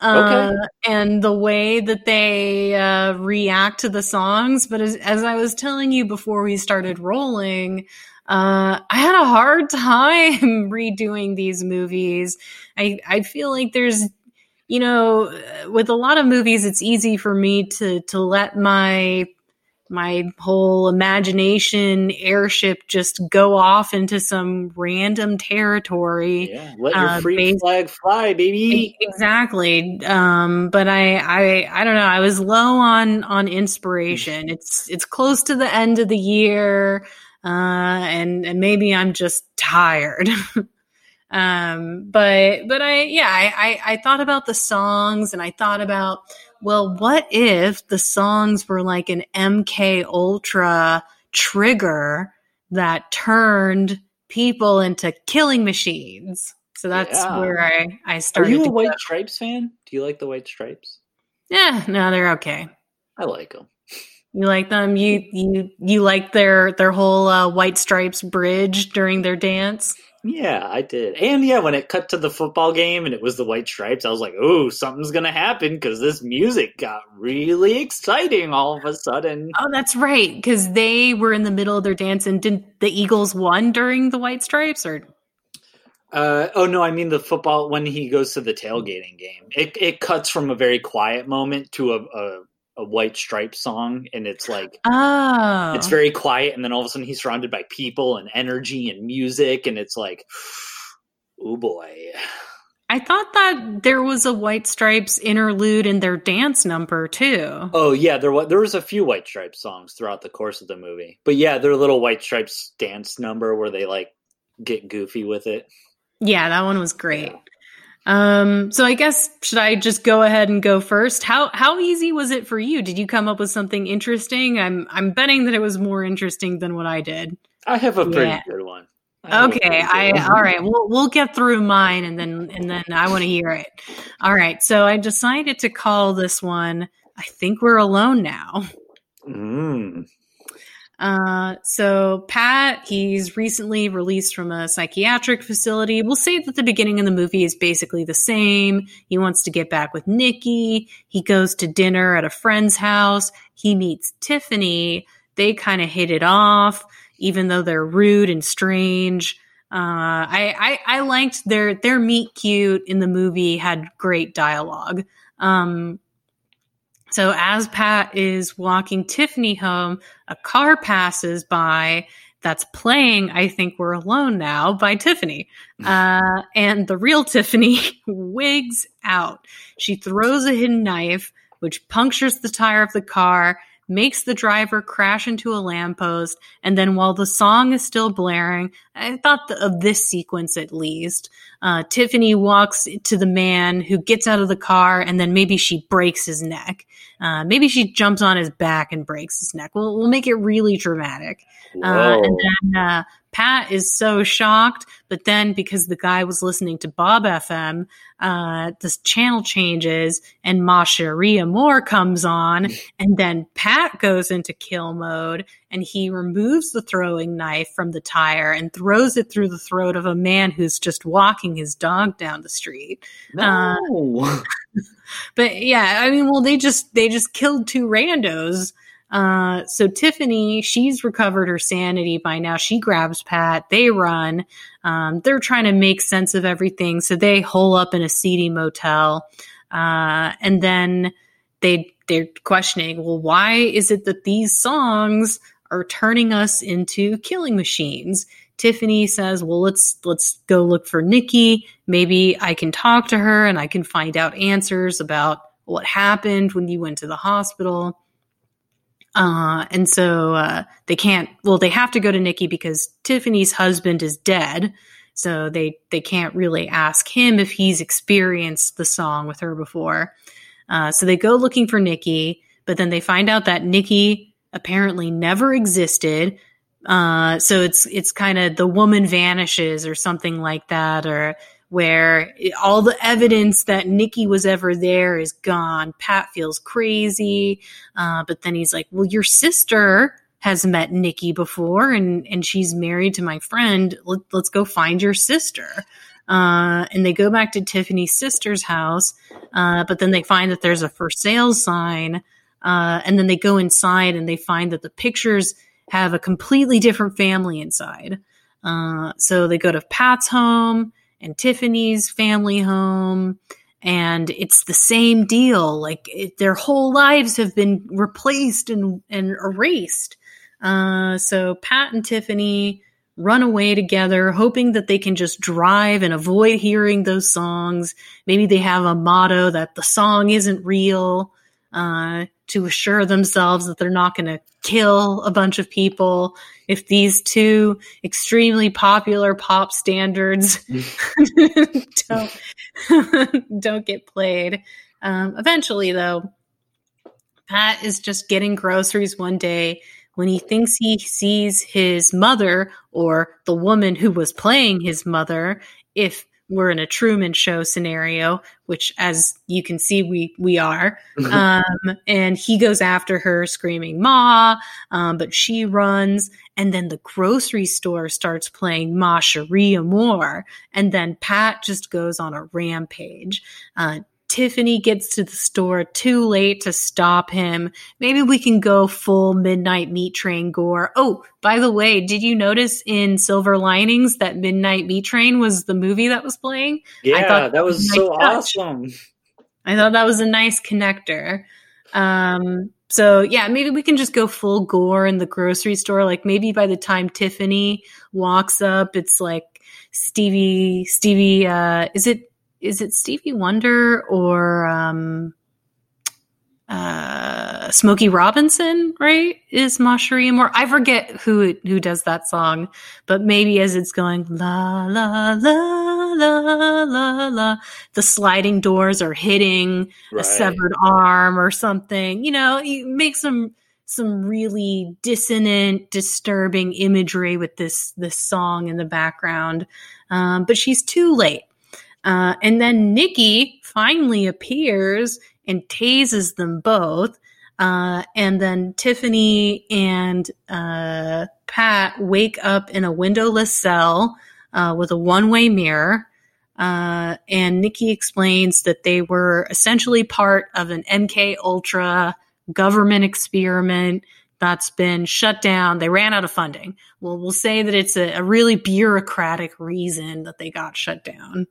and the way that they react to the songs. But as I was telling you before we started rolling, I had a hard time redoing these movies. I feel like there's you know, with a lot of movies, it's easy for me to let my whole imagination airship just go off into some random territory. Yeah, let your free flag fly, baby. Exactly. But I don't know. I was low on inspiration. It's close to the end of the year, and maybe I'm just tired. But I thought about the songs, and I thought about, well, what if the songs were like an MK Ultra trigger that turned people into killing machines? So that's where I started. Are you a White Stripes fan? Do you like the White Stripes? Yeah, no, they're okay. I like them. You like them? You like their whole White Stripes bridge during their dance? Yeah, I did. And yeah, when it cut to the football game and it was the White Stripes, I was like, oh, something's going to happen because this music got really exciting all of a sudden. Oh, that's right. Because they were in the middle of their dance, and did the Eagles won during the White Stripes? Or? Oh, no, I mean the football, when he goes to the tailgating game. It cuts from a very quiet moment to a White Stripe song, and it's like, oh, it's very quiet, and then all of a sudden he's surrounded by people and energy and music, and it's like, oh boy. I thought that there was a White Stripes interlude in their dance number too. Oh yeah, there was a few White Stripes songs throughout the course of the movie, but yeah, their little White Stripes dance number where they like get goofy with it. Yeah, that one was great. Yeah. So I guess, should I just go ahead and go first? How easy was it for you? Did you come up with something interesting? I'm betting that it was more interesting than what I did. I have a pretty good one. Okay. All right. We'll get through mine and then I want to hear it. All right. So I decided to call this one, I Think We're Alone Now. Mm. So Pat, he's recently released from a psychiatric facility. We'll say that the beginning of the movie is basically the same. He wants to get back with Nikki. He goes to dinner at a friend's house. He meets Tiffany. They kind of hit it off, even though they're rude and strange. I liked their meet cute in the movie, had great dialogue. So as Pat is walking Tiffany home, a car passes by that's playing I Think We're Alone Now by Tiffany. And the real Tiffany wigs out. She throws a hidden knife, which punctures the tire of the car, makes the driver crash into a lamppost. And then while the song is still blaring, I thought of this sequence at least, Tiffany walks to the man who gets out of the car, and then maybe she breaks his neck. Maybe she jumps on his back and breaks his neck. We'll make it really dramatic. And then Pat is so shocked, but then because the guy was listening to Bob FM, this channel changes and Ma Cherie Amour comes on, and then Pat goes into kill mode, and he removes the throwing knife from the tire and throws it through the throat of a man who's just walking his dog down the street. No. But yeah, I mean, well, they just killed two randos. So Tiffany, she's recovered her sanity by now. She grabs Pat. They run. They're trying to make sense of everything. So they hole up in a seedy motel. And then they're questioning, well, why is it that these songs are turning us into killing machines? Tiffany says, well, let's go look for Nikki. Maybe I can talk to her and I can find out answers about what happened when you went to the hospital. And so they can't, well, they have to go to Nikki because Tiffany's husband is dead. So they can't really ask him if he's experienced the song with her before. So they go looking for Nikki, but then they find out that Nikki apparently never existed. So it's kind of the woman vanishes or something like that, or where all the evidence that Nikki was ever there is gone. Pat feels crazy. But then he's like, well, your sister has met Nikki before and she's married to my friend. Let's go find your sister. And they go back to Tiffany's sister's house. But then they find that there's a for sale sign. And then they go inside and they find that the pictures have a completely different family inside. So they go to Pat's home and Tiffany's family home, And it's the same deal. Like their whole lives have been replaced and erased. So Pat and Tiffany run away together, hoping that they can just drive and avoid hearing those songs. Maybe they have a motto that the song isn't real, to assure themselves that they're not going to kill a bunch of people if these two extremely popular pop standards don't get played. Eventually, though, Pat is just getting groceries one day when he thinks he sees his mother, or the woman who was playing his mother, if we're in a Truman Show scenario, which, as you can see, we are. And he goes after her screaming, "Ma," but she runs. And then the grocery store starts playing "Ma Cherie Amour." And then Pat just goes on a rampage. Tiffany gets to the store too late to stop him. Maybe we can go full Midnight Meat Train gore. Oh, by the way, did you notice in Silver Linings that Midnight Meat Train was the movie that was playing? Yeah, that was so awesome. I thought that was a nice connector. So yeah, maybe we can just go full gore in the grocery store. Like maybe by the time Tiffany walks up, it's like Stevie, is it Stevie Wonder or Smokey Robinson, right? Is Ma Cherie Amour? I forget who does that song, but maybe as it's going, la, la, la, la, la, la, the sliding doors are hitting a severed arm or something. You know, you make some really dissonant, disturbing imagery with this song in the background. But she's too late. And then Nikki finally appears and tases them both. And then Tiffany and Pat wake up in a windowless cell with a one-way mirror. And Nikki explains that they were essentially part of an MK Ultra government experiment that's been shut down. They ran out of funding. Well, we'll say that it's a really bureaucratic reason that they got shut down.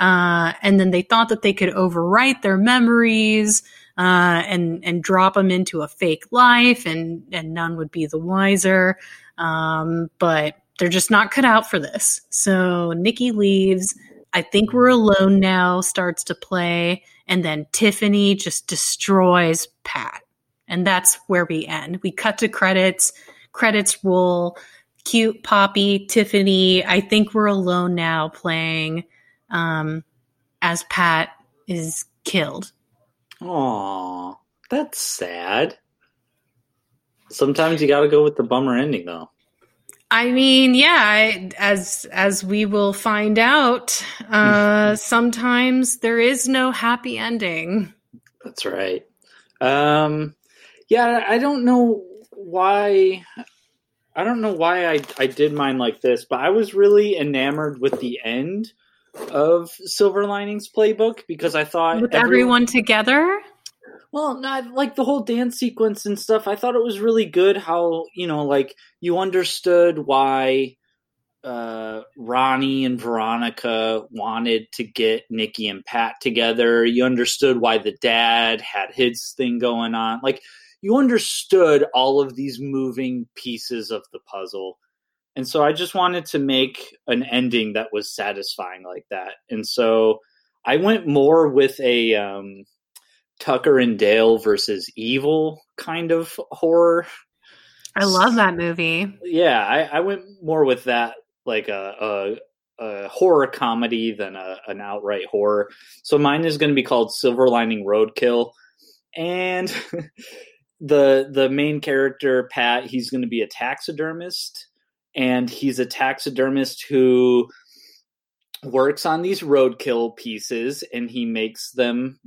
And then they thought that they could overwrite their memories and drop them into a fake life, and none would be the wiser. But they're just not cut out for this. So Nikki leaves. "I Think We're Alone Now" starts to play. And then Tiffany just destroys Pat. And that's where we end. We cut to credits. Credits roll. Cute Poppy, Tiffany, "I Think We're Alone Now" playing as Pat is killed. Aww, that's sad. Sometimes you got to go with the bummer ending, though. I mean, yeah, as we will find out, sometimes there is no happy ending. That's right. Yeah, I don't know why I did mine like this, but I was really enamored with the end of Silver Linings Playbook because I thought with everyone together. Well, not like the whole dance sequence and stuff. I thought it was really good how, you know, like you understood why Ronnie and Veronica wanted to get Nikki and Pat together. You understood why the dad had his thing going on. Like, you understood all of these moving pieces of the puzzle. And so I just wanted to make an ending that was satisfying like that. And so I went more with a Tucker and Dale versus Evil kind of horror. I love that movie. Yeah, I went more with that, like a horror comedy than an outright horror. So mine is going to be called Silver Lining Roadkill. And the main character, Pat, he's going to be a taxidermist, and he's a taxidermist who works on these roadkill pieces, and he makes them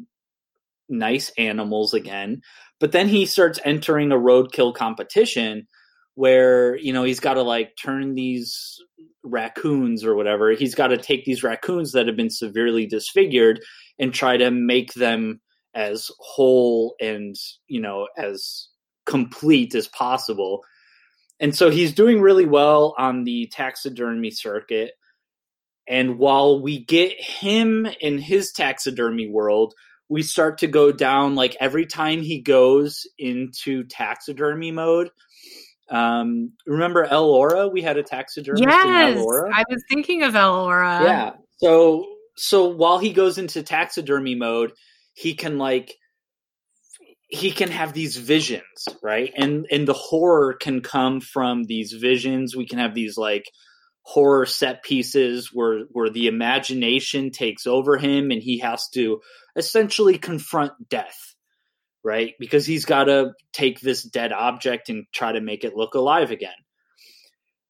nice animals again. But then he starts entering a roadkill competition where, you know, he's got to like turn these raccoons or whatever. He's got to take these raccoons that have been severely disfigured and try to make them as whole and, you know, as complete as possible. And so he's doing really well on the taxidermy circuit. And while we get him in his taxidermy world, we start to go down, like every time he goes into taxidermy mode. Remember Elora? We had a taxidermist in Elora. I was thinking of Elora. Yeah. So while he goes into taxidermy mode, he can have these visions, right? And the horror can come from these visions. We can have these like horror set pieces where the imagination takes over him and he has to essentially confront death, right? Because he's got to take this dead object and try to make it look alive again.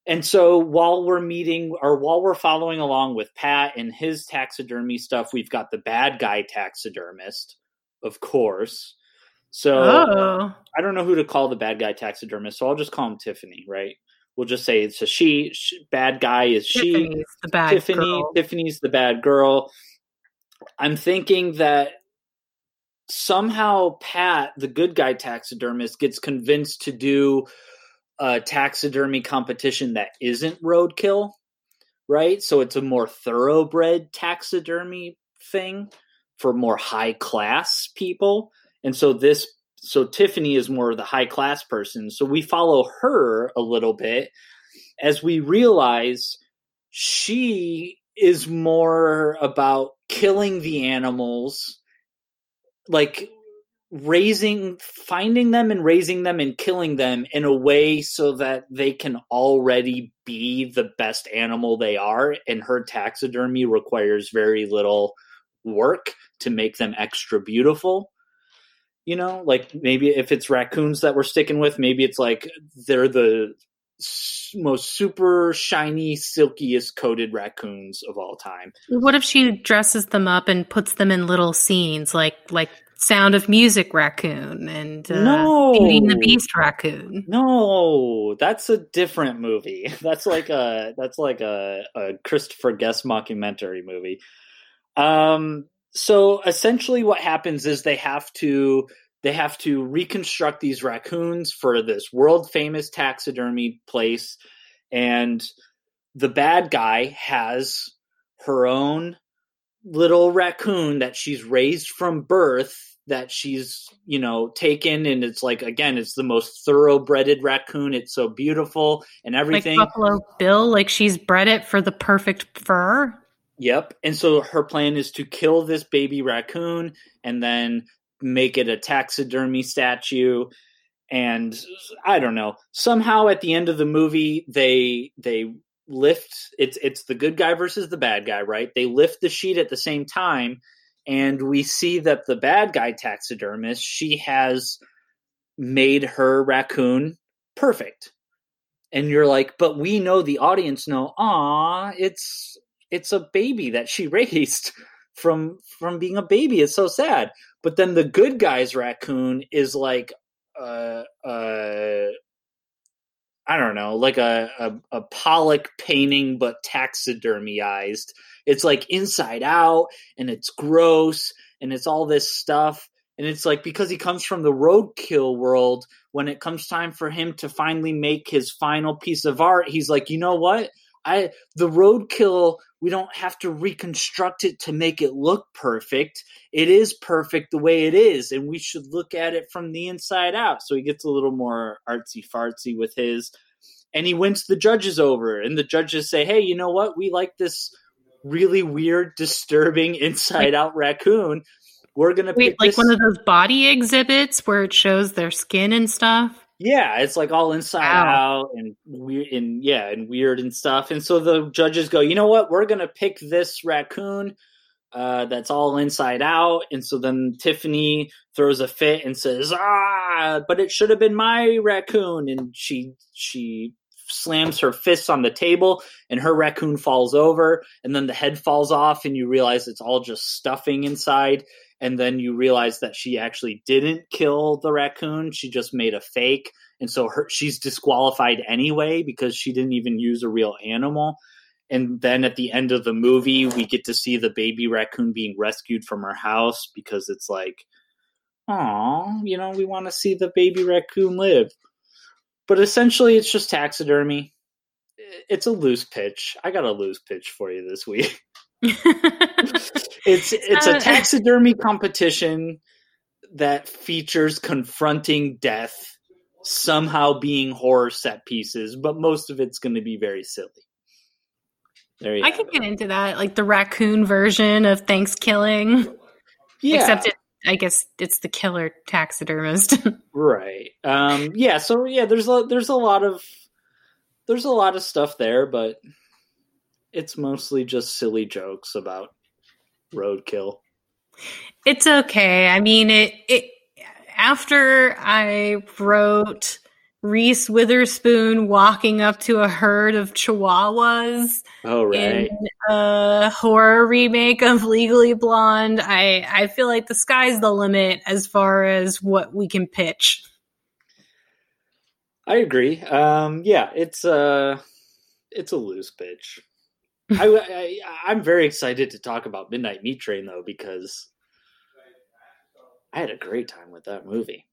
And so while we're following along with Pat and his taxidermy stuff, we've got the bad guy taxidermist, of course. So I don't know who to call the bad guy taxidermist, so I'll just call him Tiffany, right? We'll just say it's a she bad guy is Tiffany's she. The bad girl. Tiffany's the bad girl. I'm thinking that somehow Pat, the good guy taxidermist, gets convinced to do a taxidermy competition that isn't roadkill, right? So it's a more thoroughbred taxidermy thing for more high class people. And so Tiffany is more of the high class person. So we follow her a little bit as we realize she is more about killing the animals, like finding them and raising them and killing them in a way so that they can already be the best animal they are. And her taxidermy requires very little work to make them extra beautiful. You know, like maybe if it's raccoons that we're sticking with, maybe it's like they're the most super shiny, silkiest coated raccoons of all time. What if she dresses them up and puts them in little scenes like Sound of Music raccoon and Beauty and the Beast raccoon? No, that's a different movie. That's like a Christopher Guest mockumentary movie. So essentially what happens is they have to reconstruct these raccoons for this world-famous taxidermy place, and the bad guy has her own little raccoon that she's raised from birth, that she's, you know, taken, and it's like, again, it's the most thoroughbred raccoon. It's so beautiful and everything. Like Buffalo Bill, like she's bred it for the perfect fur. Yep. And so her plan is to kill this baby raccoon and then make it a taxidermy statue. And I don't know, somehow at the end of the movie, they lift, it's the good guy versus the bad guy, right? They lift the sheet at the same time. And we see that the bad guy taxidermist, she has made her raccoon perfect. And you're like, but we know, the audience know, aw, it's a baby that she raised from being a baby. It's so sad. But then the good guy's raccoon is like, I don't know, like a Pollock painting, but taxidermyized. It's like inside out and it's gross and it's all this stuff. And it's like, because he comes from the roadkill world, when it comes time for him to finally make his final piece of art, he's like, you know what? The roadkill, we don't have to reconstruct it to make it look perfect. It is perfect the way it is, and we should look at it from the inside out. So he gets a little more artsy-fartsy with his, and he wins the judges over. And the judges say, hey, you know what? We like this really weird, disturbing, inside-out raccoon. We're going to pick this. Like one of those body exhibits where it shows their skin and stuff? Yeah, it's like all inside out and weird and stuff. And so the judges go, you know what? We're going to pick this raccoon that's all inside out. And so then Tiffany throws a fit and says, but it should have been my raccoon. And she slams her fists on the table and her raccoon falls over. And then the head falls off and you realize it's all just stuffing inside. And then you realize that she actually didn't kill the raccoon. She just made a fake. And so she's disqualified anyway because she didn't even use a real animal. And then at the end of the movie, we get to see the baby raccoon being rescued from her house because it's like, aw, you know, we want to see the baby raccoon live. But essentially, it's just taxidermy. it's a loose pitch. I got a loose pitch for you this week. It's a taxidermy competition that features confronting death, somehow being horror set pieces, but most of it's going to be very silly. I could get into that, like the raccoon version of Thanksgiving. Yeah. Except it, I guess it's the killer taxidermist. Right. Yeah. So yeah, there's a lot of stuff there, but it's mostly just silly jokes about roadkill. It's okay. I mean, it after I wrote Reese Witherspoon walking up to a herd of chihuahuas in a horror remake of Legally Blonde, I feel like the sky's the limit as far as what we can pitch. I agree. Yeah, it's a loose pitch. I'm very excited to talk about Midnight Meat Train, though, because I had a great time with that movie.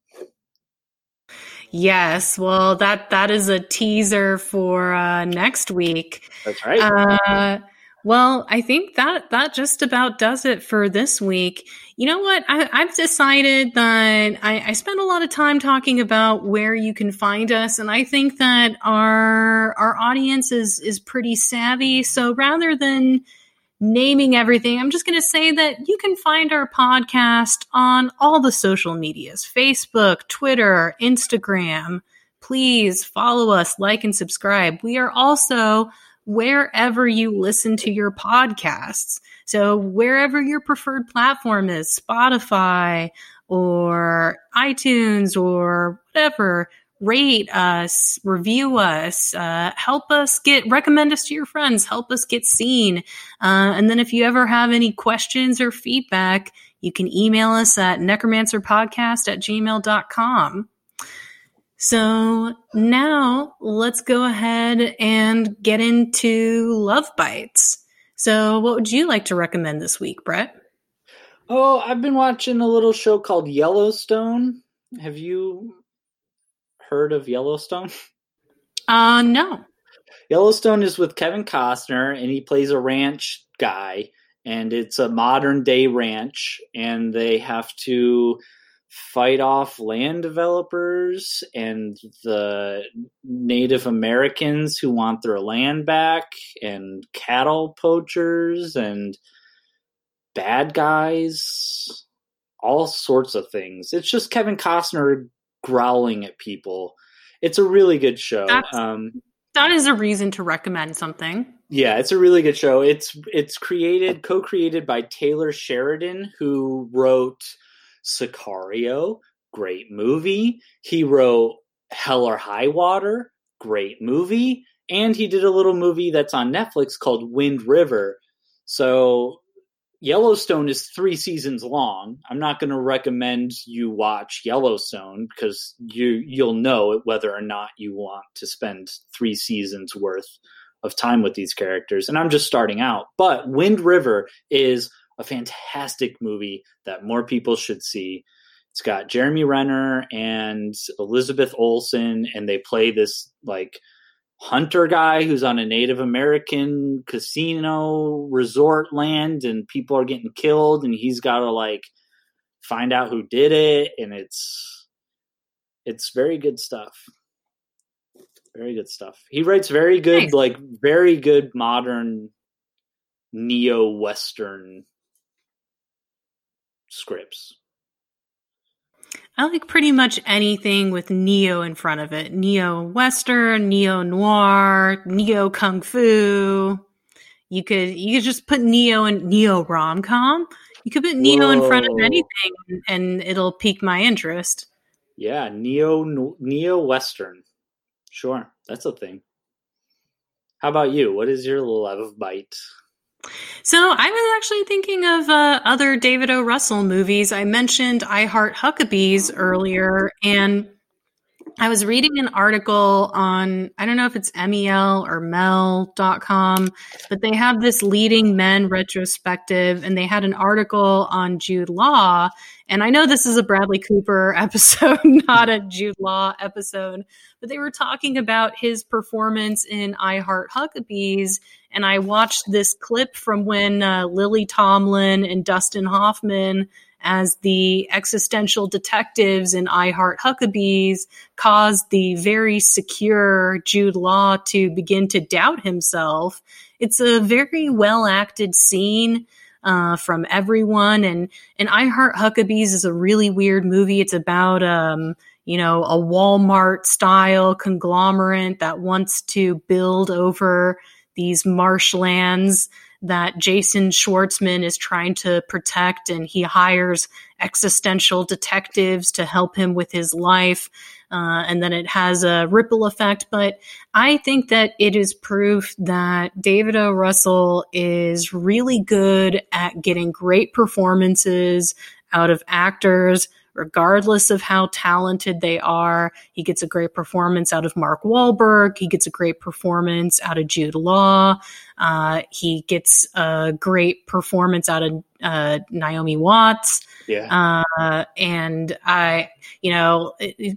Yes, well, that is a teaser for next week. That's right. Well, I think that just about does it for this week. You know what? I've decided that I spend a lot of time talking about where you can find us, and I think that our audience is pretty savvy. So rather than naming everything, I'm just going to say that you can find our podcast on all the social medias: Facebook, Twitter, Instagram. Please follow us, like, and subscribe. We are also wherever you listen to your podcasts. So wherever your preferred platform is, Spotify or iTunes or whatever, rate us, review us, recommend us to your friends, help us get seen. And then if you ever have any questions or feedback, you can email us at necromancerpodcast@gmail.com. So now let's go ahead and get into Love Bites. So what would you like to recommend this week, Brett? Oh, I've been watching a little show called Yellowstone. Have you heard of Yellowstone? No. Yellowstone is with Kevin Costner, and he plays a ranch guy, and it's a modern day ranch, and they have to fight off land developers and the Native Americans who want their land back, and cattle poachers and bad guys, all sorts of things. It's just Kevin Costner growling at people. It's a really good show. That is a reason to recommend something. Yeah, it's a really good show. It's co-created by Taylor Sheridan, who wrote Sicario, great movie. He wrote Hell or High Water, great movie. And he did a little movie that's on Netflix called Wind River. So Yellowstone is 3 seasons long. I'm not going to recommend you watch Yellowstone because you'll know whether or not you want to spend 3 seasons worth of time with these characters. And I'm just starting out. But Wind River is a fantastic movie that more people should see. It's got Jeremy Renner and Elizabeth Olsen, and they play this like hunter guy who's on a Native American casino resort land, and people are getting killed, and he's got to like find out who did it. And it's very good stuff. Very good stuff. He writes very good, nice, like very good modern neo-Western scripts. I like pretty much anything with neo in front of it. Neo-Western, neo-noir, neo-kung fu. You could just put neo in neo-rom-com. You could put neo in front of anything and it'll pique my interest. Yeah, neo-Western. Sure, that's a thing. How about you? What is your love bite? So I was actually thinking of other David O. Russell movies. I mentioned I Heart Huckabees earlier, and I was reading an article on, I don't know if it's MEL or MEL.com, but they have this Leading Men retrospective, and they had an article on Jude Law. And I know this is a Bradley Cooper episode, not a Jude Law episode, but they were talking about his performance in I Heart Huckabees. And I watched this clip from when Lily Tomlin and Dustin Hoffman as the existential detectives in I Heart Huckabees caused the very secure Jude Law to begin to doubt himself. It's a very well acted scene from everyone. And I Heart Huckabees is a really weird movie. It's about, a Walmart style conglomerate that wants to build over these marshlands that Jason Schwartzman is trying to protect, and he hires existential detectives to help him with his life. And then it has a ripple effect. But I think that it is proof that David O. Russell is really good at getting great performances out of actors, regardless of how talented they are. He gets a great performance out of Mark Wahlberg. He gets a great performance out of Jude Law. He gets a great performance out of Naomi Watts. Yeah. And I,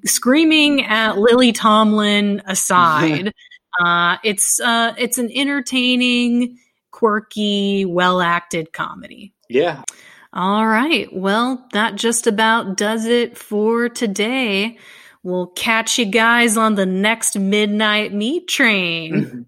screaming at Lily Tomlin aside, it's an entertaining, quirky, well-acted comedy. Yeah. All right. Well, that just about does it for today. We'll catch you guys on the next Midnight Meat Train.